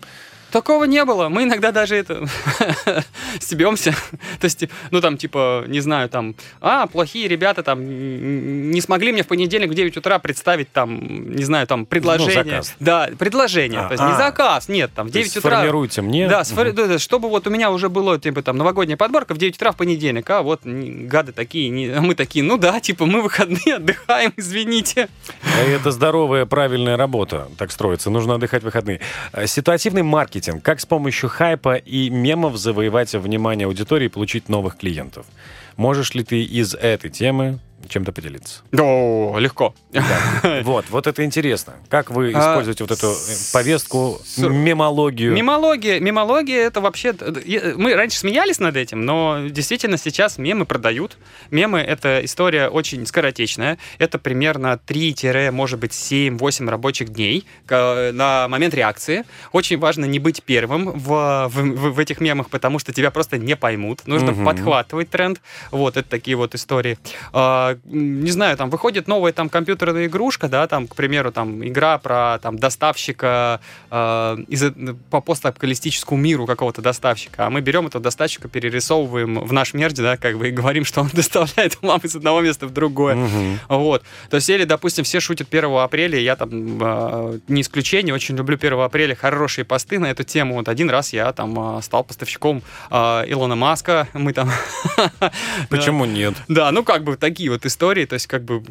Такого не было. Мы иногда даже это стебемся. То есть, ну, там, типа, не знаю, там, а, плохие ребята, там, не смогли мне в понедельник в девять утра представить, там, не знаю, там, предложение. Ну, заказ. Да, предложение. А, то есть, а, не заказ, нет, там, в девять утра. Сформируйте мне. Да, сфор... угу. чтобы вот у меня уже было, типа, там, новогодняя подборка в девять утра в понедельник, а вот гады такие, не... а мы такие, ну, да, типа, мы выходные отдыхаем, извините. Это здоровая, правильная работа, так строится. Нужно отдыхать в выходные. Ситуативный маркетинг. Как с помощью хайпа и мемов завоевать внимание аудитории и получить новых клиентов? Можешь ли ты из этой темы чем-то поделиться? О, легко. Да. Вот, вот это интересно. Как вы используете а, вот эту повестку, с... мемологию? Мемология, мемология это вообще... Мы раньше смеялись над этим, но действительно сейчас мемы продают. Мемы — это история очень скоротечная. Это примерно три, может быть, семь-восемь рабочих дней на момент реакции. Очень важно не быть первым в, в, в этих мемах, потому что тебя просто не поймут. Нужно угу. подхватывать тренд. Вот, это такие вот истории. не знаю, там выходит новая там компьютерная игрушка, да, там, к примеру, там игра про там доставщика э, из, по постапокалиптическому миру какого-то доставщика, а мы берем этого доставщика, перерисовываем в наш мир, да, как бы, и говорим, что он доставляет вам из одного места в другое, угу. Вот. То есть, или, допустим, все шутят первого апреля, я там э, не исключение, очень люблю первого апреля, хорошие посты на эту тему. Вот один раз я там э, стал поставщиком э, Илона Маска, мы там... Почему нет? Да, ну как бы такие вот истории, то есть как бы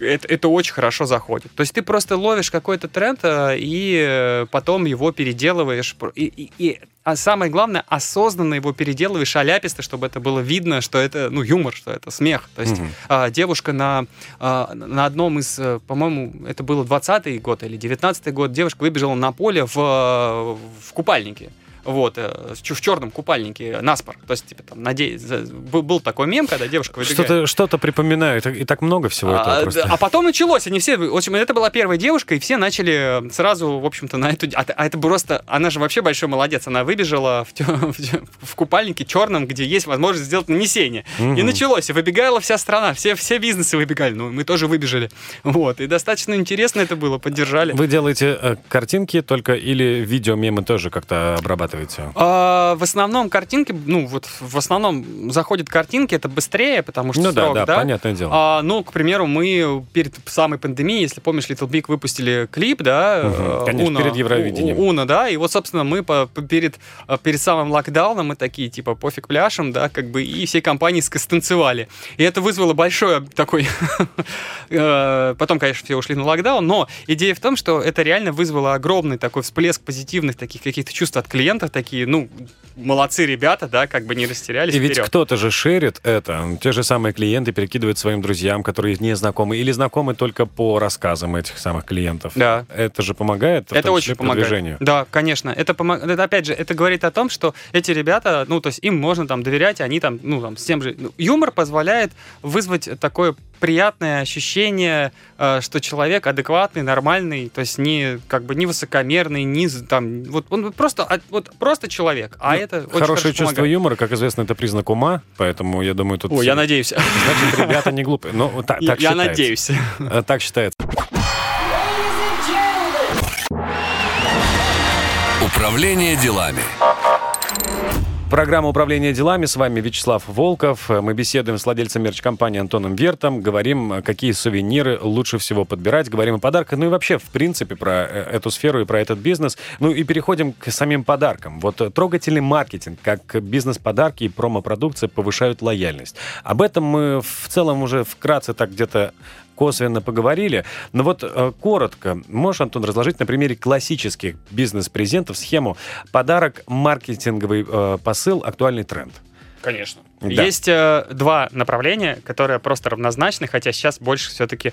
это, это очень хорошо заходит. То есть ты просто ловишь какой-то тренд и потом его переделываешь. И, и, и а самое главное, осознанно его переделываешь аляписто, чтобы это было видно, что это, ну, юмор, что это смех. То есть угу. девушка на, на одном из, по-моему, это было двадцатый год или девятнадцатый год, девушка выбежала на поле в, в купальнике. Вот, в черном купальнике, наспор. То есть, типа, там, наде... был такой мем, когда девушка выбегает. Что-то, что-то припоминают, и так много всего этого а, просто. А потом началось, они все... В общем, это была первая девушка, и все начали сразу, в общем-то, на эту... А это просто... Она же вообще большой молодец, она выбежала в, тё... в купальнике черном, где есть возможность сделать нанесение. Угу. И началось, и выбегала вся страна, все, все бизнесы выбегали, ну, мы тоже выбежали. Вот, и достаточно интересно это было, поддержали. Вы делаете картинки только или видео-мемы тоже как-то обрабатываете? А, в основном картинки, ну вот в основном заходят картинки, это быстрее, потому что ну, срок, да, да, да, понятное дело. А, ну, к примеру, мы перед самой пандемией, если помнишь, Little Big выпустили клип, да, угу. Конечно, Уна, перед Евровидением. Уна, да, и вот, собственно, мы по, по, перед, перед самым локдауном мы такие, типа, пофиг пляшем, да, как бы, и всей компании станцевали. И это вызвало большое такой... Потом, конечно, все ушли на локдаун, но идея в том, что это реально вызвало огромный такой всплеск позитивных таких каких-то чувств от клиентов, такие, ну, молодцы ребята, да, как бы не растерялись. И вперед. Ведь кто-то же шерит это. Те же самые клиенты перекидывают своим друзьям, которые не знакомы, или знакомы только по рассказам этих самых клиентов. Да. Это же помогает? Это очень помогает. Продвижению. Да, конечно. Это, пом... это, опять же, это говорит о том, что эти ребята, ну, то есть им можно там доверять, они там, ну, там, с тем же... Юмор позволяет вызвать такое приятное ощущение, что человек адекватный, нормальный, то есть не, как бы, не высокомерный, не там... Вот он просто... Вот просто человек, а ну, это очень хорошее хорошо чувство помогает. Юмора, как известно, это признак ума, поэтому я думаю, тут... Ой, все... я надеюсь. Значит, ребята не глупые. Ну, так, так я считается. Надеюсь. Так считается. Управление делами. Программа «Управление делами». С вами Вячеслав Волков. Мы беседуем с владельцем мерч-компании Антоном Вертом. Говорим, какие сувениры лучше всего подбирать. Говорим о подарках. Ну и вообще, в принципе, про эту сферу и про этот бизнес. Ну и переходим к самим подаркам. Вот трогательный маркетинг, как бизнес-подарки и промо-продукция повышают лояльность. Об этом мы в целом уже вкратце так где-то косвенно поговорили. Но вот э, коротко, можешь, Антон, разложить на примере классических бизнес-презентов схему «Подарок, маркетинговый э, посыл, актуальный тренд». Конечно. Да. Есть э, два направления, которые просто равнозначны, хотя сейчас больше все-таки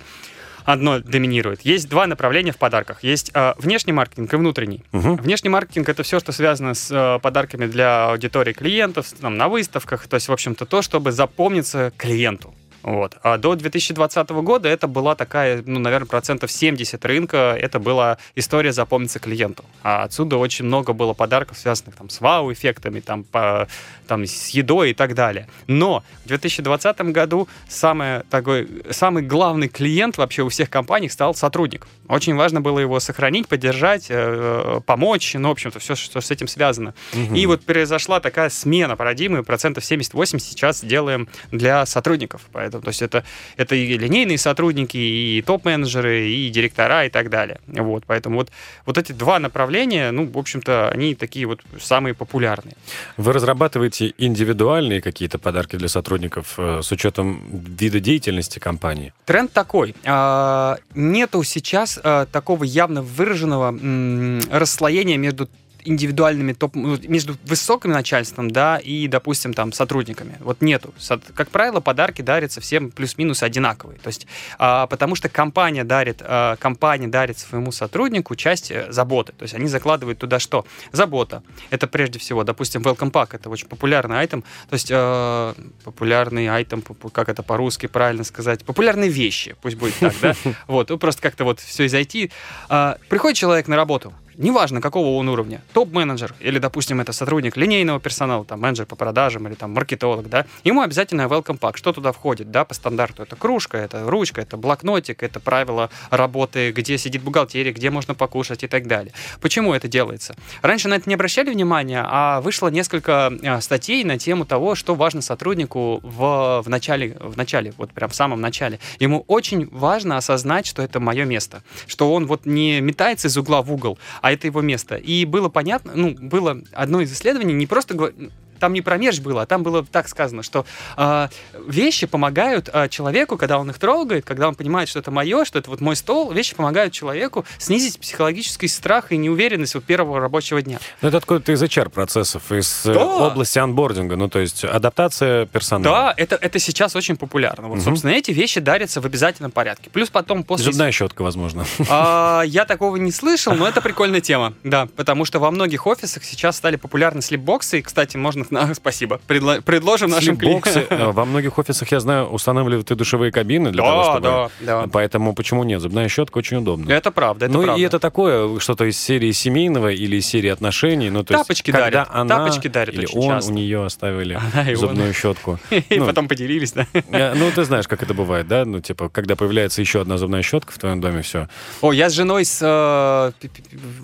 одно доминирует. Есть два направления в подарках. Есть э, внешний маркетинг и внутренний. Угу. Внешний маркетинг — это все, что связано с э, подарками для аудитории клиентов, там, на выставках, то есть, в общем-то, то, чтобы запомниться клиенту. Вот. А до две тысячи двадцатого года это была такая, ну, наверное, процентов семьдесят рынка, это была история запомниться клиенту. А отсюда очень много было подарков, связанных там, с вау-эффектами, там, по, там, с едой и так далее. Но в две тысячи двадцатом году самый, такой, самый главный клиент вообще у всех компаний стал сотрудник. Очень важно было его сохранить, поддержать, э, помочь, ну, в общем-то, все, что с этим связано. Угу. И вот произошла такая смена парадигмы, процентов семьдесят восемь сейчас делаем для сотрудников. То есть это, это и линейные сотрудники, и топ-менеджеры, и директора, и так далее. Вот, поэтому вот, вот эти два направления, ну, в общем-то, они такие вот самые популярные. Вы разрабатываете индивидуальные какие-то подарки для сотрудников э, с учетом вида деятельности компании? Тренд такой. Э, нету сейчас э, такого явно выраженного м- расслоения между индивидуальными топ... между высоким начальством, да, и, допустим, там, сотрудниками. Вот нету. Как правило, подарки дарятся всем плюс-минус одинаковые. То есть, а, потому что компания дарит, а, компания дарит своему сотруднику часть заботы. То есть, они закладывают туда что? Забота. Это прежде всего, допустим, welcome pack. Это очень популярный айтем. То есть, а, популярный айтем, как это по-русски правильно сказать? Популярные вещи. Пусть будет так, да? Вот. Просто как-то вот все и зайти. Приходит человек на работу, неважно, какого он уровня, топ-менеджер или, допустим, это сотрудник линейного персонала, там, менеджер по продажам или там маркетолог, да, ему обязательно welcome pack. Что туда входит, да, по стандарту? Это кружка, это ручка, это блокнотик, это правила работы, где сидит бухгалтерия, где можно покушать и так далее. Почему это делается? Раньше на это не обращали внимания, а вышло несколько статей на тему того, что важно сотруднику в, в начале, в начале, вот прям в самом начале. Ему очень важно осознать, что это мое место, что он вот не метается из угла в угол, а это его место. И было понятно, ну, было одно из исследований, не просто... Там не про меж было, а там было так сказано, что э, вещи помогают э, человеку, когда он их трогает, когда он понимает, что это мое, что это вот мой стол, вещи помогают человеку снизить психологический страх и неуверенность вот первого рабочего дня. Ну, это откуда-то из эйч ар-процессов, из да. области анбординга, ну, то есть адаптация персонала. Да, это, это сейчас очень популярно. Вот, угу. Собственно, эти вещи дарятся в обязательном порядке. Плюс потом после... Зубная щетка, возможно. Э, я такого не слышал, но это прикольная тема, да, потому что во многих офисах сейчас стали популярны слип-боксы, и, кстати, можно... А, спасибо. Предло... Предложим нашим клиентам. Во многих офисах, я знаю, устанавливают и душевые кабины для да, того, чтобы... Да, да. Поэтому почему нет? Зубная щетка очень удобна. Это правда, это ну, правда. Ну и это такое, что-то из серии семейного или из серии отношений. Ну, то тапочки есть, дарят. Она тапочки дарят или он часто. У нее оставили она зубную он. щетку. И ну, потом поделились, да? Ну, ты знаешь, как это бывает, да? Ну, типа, когда появляется еще одна зубная щетка в твоем доме, все. О, я с женой с... Э,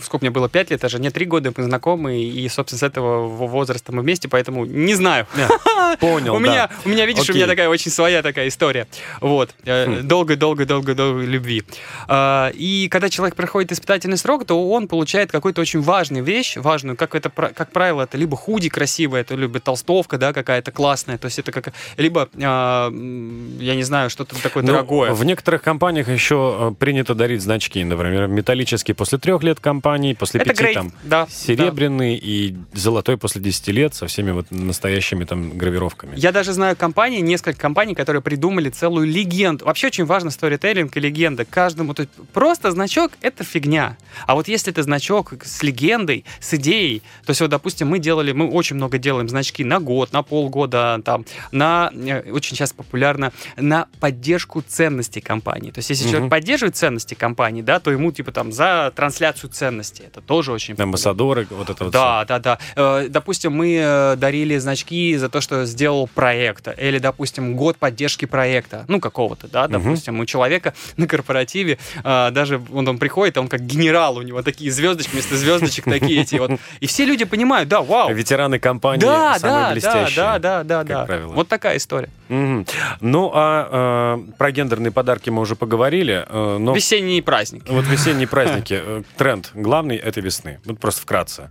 сколько мне было? Пять лет, а жене три года, мы знакомы, и, собственно, с этого возраста мы вместе, поэтому не знаю. Yeah, понял, у да. Меня, у меня, видишь, okay. у меня такая очень своя такая история. Вот. Долгой-долгой-долгой-долгой любви. И когда человек проходит испытательный срок, то он получает какую-то очень важную вещь, важную, как, это, как правило, это либо худи красивая, это либо толстовка, да, какая-то классная, то есть это как... Либо, я не знаю, что-то такое ну, дорогое. В некоторых компаниях еще принято дарить значки, например, металлические после трех лет компании, после это пяти грейд, там да, серебряный да. и золотой после десяти лет со всеми вот настоящими там гравировками. Я даже знаю компании, несколько компаний, которые придумали целую легенду. Вообще очень важно сторителлинг и легенда. Каждому то есть, просто значок — это фигня. А вот если это значок с легендой, с идеей, то есть вот, допустим, мы делали, мы очень много делаем значки на год, на полгода, там, на, очень сейчас популярно, на поддержку ценностей компании. То есть если угу. человек поддерживает ценности компании, да, то ему типа там за трансляцию ценностей. Это тоже очень важно. Амбассадоры, вот это вот да, все. Да, да, да. Э, допустим, мы дарили значки за то, что сделал проект, или, допустим, год поддержки проекта, ну, какого-то, да, допустим, uh-huh. у человека на корпоративе а, даже он, он приходит, он как генерал, у него такие звездочки, вместо звездочек такие эти вот, и все люди понимают, да, вау. Ветераны компании да, самые да, блестящие, да, да, да, да, как правило. Вот такая история. Uh-huh. Ну, а э, про гендерные подарки мы уже поговорили, э, но... Весенние праздники. Вот весенние праздники, тренд главный этой весны, вот просто вкратце.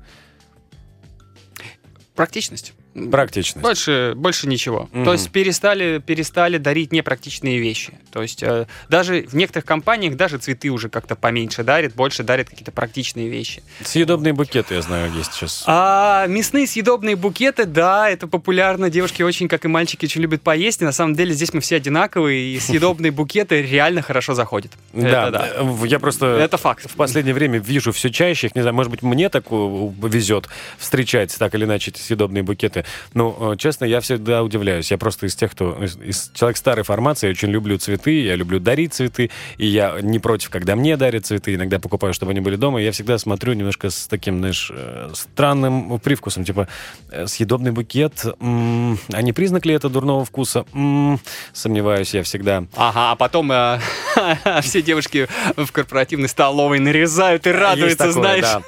Практичность. Практичность. Больше, больше ничего. Mm-hmm. То есть перестали, перестали дарить непрактичные вещи. То есть э, даже в некоторых компаниях даже цветы уже как-то поменьше дарят, больше дарят какие-то практичные вещи. Съедобные букеты, я знаю, есть сейчас. А, мясные съедобные букеты, да, это популярно. Девушки очень, как и мальчики, очень любят поесть. И на самом деле здесь мы все одинаковые, и съедобные букеты реально хорошо заходят. Да, я просто... Это факт. В последнее время вижу все чаще, не знаю, может быть, мне так везет встречать так или иначе эти съедобные букеты. Ну, честно, я всегда удивляюсь. Я просто из тех, кто... Из человек старой формации, я очень люблю цветы, я люблю дарить цветы, и я не против, когда мне дарят цветы, иногда покупаю, чтобы они были дома, я всегда смотрю немножко с таким, знаешь, странным привкусом, типа, съедобный букет, м-м, а не признак ли это дурного вкуса? М-м, сомневаюсь я всегда. Ага, а потом все девушки в корпоративной столовой нарезают и радуются, знаешь.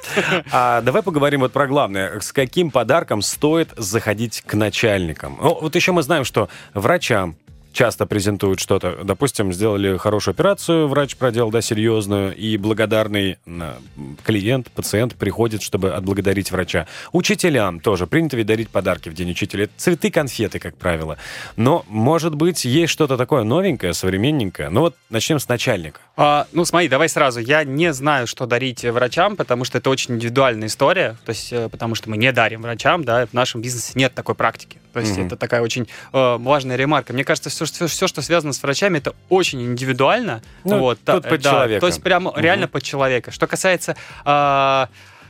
Давай поговорим вот про главное. С каким подарком стоит заходить к начальникам. Ну, вот еще мы знаем, что врачам часто презентуют что-то. Допустим, сделали хорошую операцию, врач проделал, да, серьезную, и благодарный клиент, пациент приходит, чтобы отблагодарить врача. Учителям тоже принято ведь дарить подарки в День учителя. Это цветы, конфеты, как правило. Но, может быть, есть что-то такое новенькое, современненькое. Ну вот начнем с начальника. А, ну смотри, давай сразу. Я не знаю, что дарить врачам, потому что это очень индивидуальная история, то есть потому что мы не дарим врачам, да, в нашем бизнесе нет такой практики. То есть mm-hmm. это такая очень э, важная ремарка. Мне кажется, все, все, все, что связано с врачами, это очень индивидуально. Ну, вот, тут да, под да, человека. То есть прямо mm-hmm. реально под человека. Что касается... Э,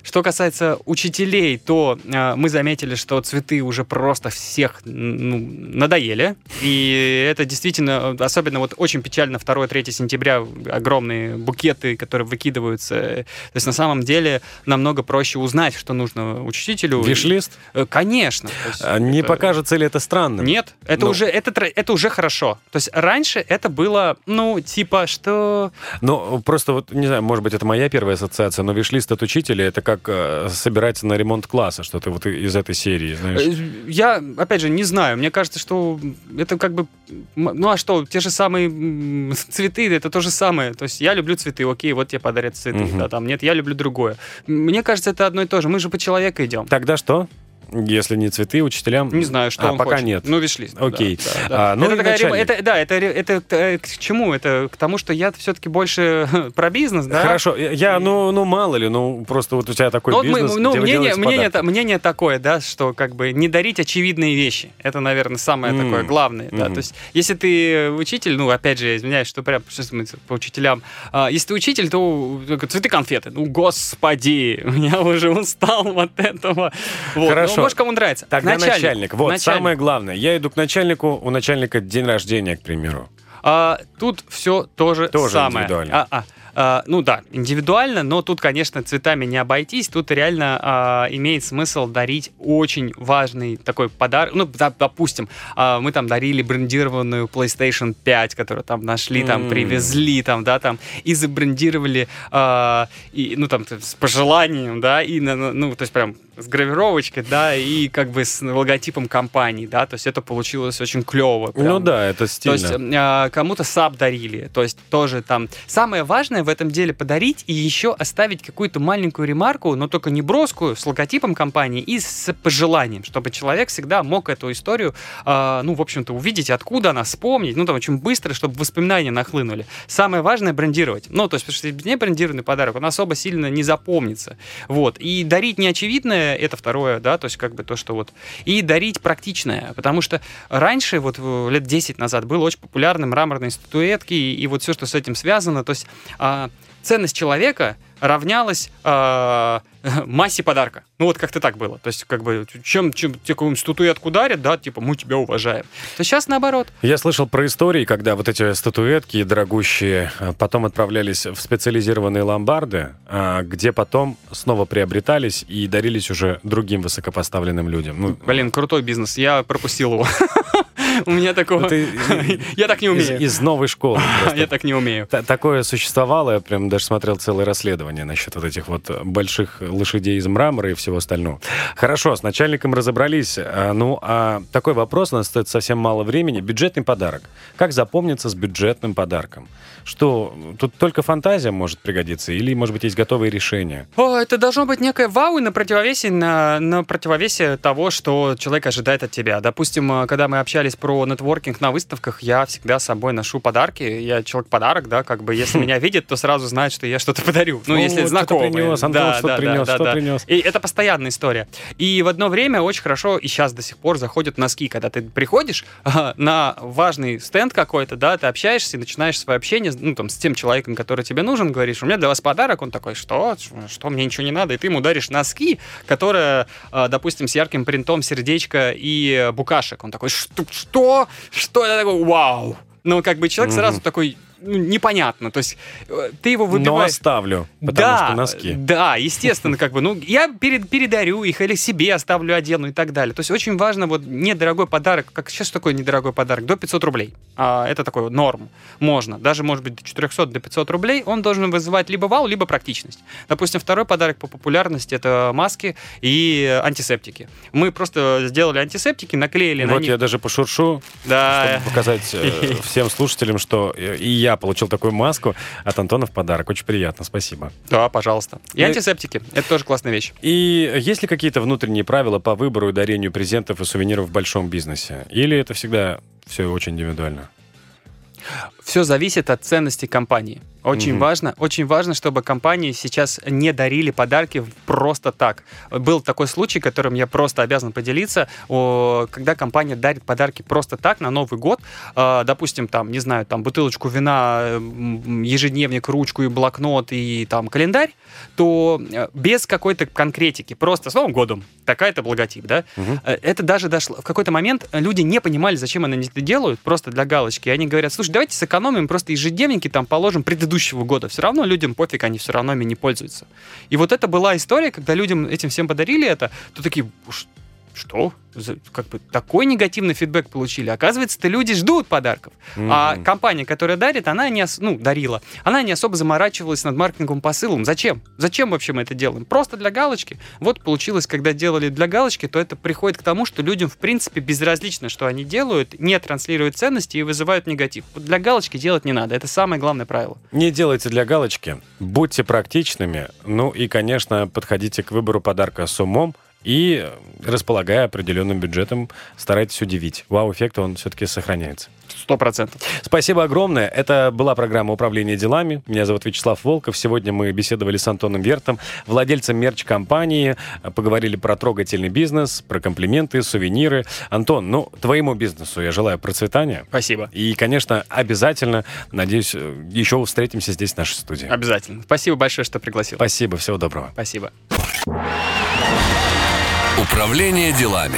Что касается учителей, то э, мы заметили, что цветы уже просто всех ну, надоели. И это действительно, особенно вот очень печально второго-третьего сентября, огромные букеты, которые выкидываются. То есть на самом деле намного проще узнать, что нужно учителю. Виш-лист? Конечно. Не это... покажется ли это странным? Нет, это, но... уже, это, это уже хорошо. То есть раньше это было, ну, типа, что... Ну, просто вот, не знаю, может быть, это моя первая ассоциация, но виш-лист от учителя — это как собирать на ремонт класса, что-то вот из этой серии, знаешь. Я, опять же, не знаю. Мне кажется, что это как бы... Ну, а что, те же самые цветы, это то же самое. То есть я люблю цветы, окей, вот тебе подарят цветы. Угу. Да, там, нет, я люблю другое. Мне кажется, это одно и то же. Мы же по человеку идем. Тогда что? Если не цветы, учителям... Не знаю, что а, он пока хочет. Нет. Ну, вишли. Окей. Да, да, да. А, ну, это такая, это, да, это, это, это к чему? Это к тому, что я все-таки больше про бизнес, да? Хорошо. Я, ну, ну мало ли, ну, просто вот у тебя такой ну, бизнес, мы, ну, где мнение, мнение, мнение такое, да, что как бы не дарить очевидные вещи. Это, наверное, самое mm. такое главное. Mm-hmm. Да? То есть, если ты учитель, ну, опять же, я извиняюсь, что прям по учителям, а, если ты учитель, то цветы-конфеты. Ну, господи, я уже устал от этого. Вот. Хорошо. Может, кому нравится. Тогда начальник. начальник. Вот, начальник. Самое главное. Я иду к начальнику, у начальника день рождения, к примеру. А, тут все то же тоже самое. Индивидуально. А, а. А, ну да, индивидуально, но тут, конечно, цветами не обойтись. Тут реально а, имеет смысл дарить очень важный такой подарок. Ну, да, допустим, а, мы там дарили брендированную плейстейшн пять, которую там нашли, там mm. привезли, там, да, там, и забрендировали, а, и, ну, там, с пожеланием, да, и, ну, то есть прям с гравировочкой, да, и как бы с логотипом компании, да, то есть это получилось очень клево. Прям. Ну да, это стильно. То есть а, кому-то саб дарили, то есть тоже там. Самое важное в этом деле подарить и еще оставить какую-то маленькую ремарку, но только не броскую, с логотипом компании и с пожеланием, чтобы человек всегда мог эту историю, а, ну, в общем-то, увидеть, откуда она, вспомнить, ну, там, очень быстро, чтобы воспоминания нахлынули. Самое важное — брендировать. Ну, то есть, потому что если не брендированный подарок, он особо сильно не запомнится. Вот. И дарить неочевидное — это второе, да, то есть как бы то, что вот... И дарить практичное, потому что раньше, вот лет десять назад, было очень популярны мраморные статуэтки и, и вот все, что с этим связано, то есть а, ценность человека равнялась а, массе подарка. Ну вот как-то так было. То есть как бы чем, чем тебе какую-нибудь статуэтку дарят, да, типа мы тебя уважаем. То сейчас наоборот. Я слышал про истории, когда вот эти статуэтки дорогущие потом отправлялись в специализированные ломбарды, где потом снова приобретались и дарились уже другим высокопоставленным людям. Ну, блин, крутой бизнес. Я пропустил его. У меня такого... Я так не умею. Из новой школы. Я так не умею. Такое существовало. Я прям даже смотрел целое расследование насчет вот этих вот больших лошадей из мрамора и всего остального. Хорошо, с начальником разобрались. Ну, а такой вопрос, у нас стоит совсем мало времени. Бюджетный подарок. Как запомниться с бюджетным подарком? Что, тут только фантазия может пригодиться? Или, может быть, есть готовые решения? О, это должно быть некое вау на противовесе, на, на противовесе того, что человек ожидает от тебя. Допустим, когда мы общались про нетворкинг на выставках, я всегда с собой ношу подарки. Я человек-подарок, да, как бы, если меня видит, то сразу знает, что я что-то подарю. Ну, если знакомый. Антон, что принес, что принес. И это постоянная история. И в одно время очень хорошо, и сейчас до сих пор заходят носки, когда ты приходишь на важный стенд какой-то, да, ты общаешься и начинаешь свое общение, ну, там, с тем человеком, который тебе нужен, говоришь, у меня для вас подарок, он такой, что? Что? Мне ничего не надо. И ты ему даришь носки, которые, допустим, с ярким принтом сердечко и букашек. Он такой, что? Что? Я такой, вау! Ну, как бы человек mm-hmm. сразу такой... Ну, непонятно, то есть ты его выбиваешь. Но оставлю, потому да, что носки. Да, естественно, как бы, ну, я перед, передарю их или себе оставлю, одену и так далее. То есть очень важно, вот, недорогой подарок, как сейчас такой недорогой подарок, до пятьсот рублей. А, это такой вот норм, можно, даже, может быть, до четыреста, до пятисот рублей, он должен вызывать либо вау, либо практичность. Допустим, второй подарок по популярности — это маски и антисептики. Мы просто сделали антисептики, наклеили вот на них. Вот я даже пошуршу, да, чтобы показать всем слушателям, что и я Я получил такую маску от Антона в подарок. Очень приятно, спасибо. Да, пожалуйста. И антисептики. Это тоже классная вещь. И есть ли какие-то внутренние правила по выбору и дарению презентов и сувениров в большом бизнесе? Или это всегда все очень индивидуально? все зависит от ценности компании. Очень mm-hmm. важно, очень важно, чтобы компании сейчас не дарили подарки просто так. Был такой случай, которым я просто обязан поделиться, когда компания дарит подарки просто так на Новый год, допустим, там, не знаю, там, бутылочку вина, ежедневник, ручку и блокнот, и там календарь, то без какой-то конкретики, просто с Новым годом, такая-то логотип, да? Mm-hmm. Это даже дошло. В какой-то момент люди не понимали, зачем они это делают, просто для галочки. И они говорят, слушай, давайте сэкономим, просто ежедневники там положим предыдущие предыдущего года. Все равно людям пофиг, они все равно ими не пользуются. И вот это была история, когда людям этим всем подарили это, то такие, что? Как бы такой негативный фидбэк получили. Оказывается-то люди ждут подарков. Mm-hmm. А компания, которая дарит, она не, ос- ну, дарила, она не особо заморачивалась над маркетинговым посылом. Зачем? Зачем вообще мы это делаем? Просто для галочки. Вот получилось, когда делали для галочки, то это приходит к тому, что людям, в принципе, безразлично, что они делают, не транслируют ценности и вызывают негатив. Вот для галочки делать не надо. Это самое главное правило. Не делайте для галочки. Будьте практичными. Ну и, конечно, подходите к выбору подарка с умом. И, располагая определенным бюджетом, старайтесь удивить. Вау-эффект, он все-таки сохраняется. Сто процентов. Спасибо огромное. Это была программа «Управление делами». Меня зовут Вячеслав Волков. Сегодня мы беседовали с Антоном Вертом, владельцем мерч-компании. Поговорили про трогательный бизнес, про комплименты, сувениры. Антон, ну, твоему бизнесу я желаю процветания. Спасибо. И, конечно, обязательно, надеюсь, еще встретимся здесь, в нашей студии. Обязательно. Спасибо большое, что пригласил. Спасибо. Всего доброго. Спасибо. Управление делами.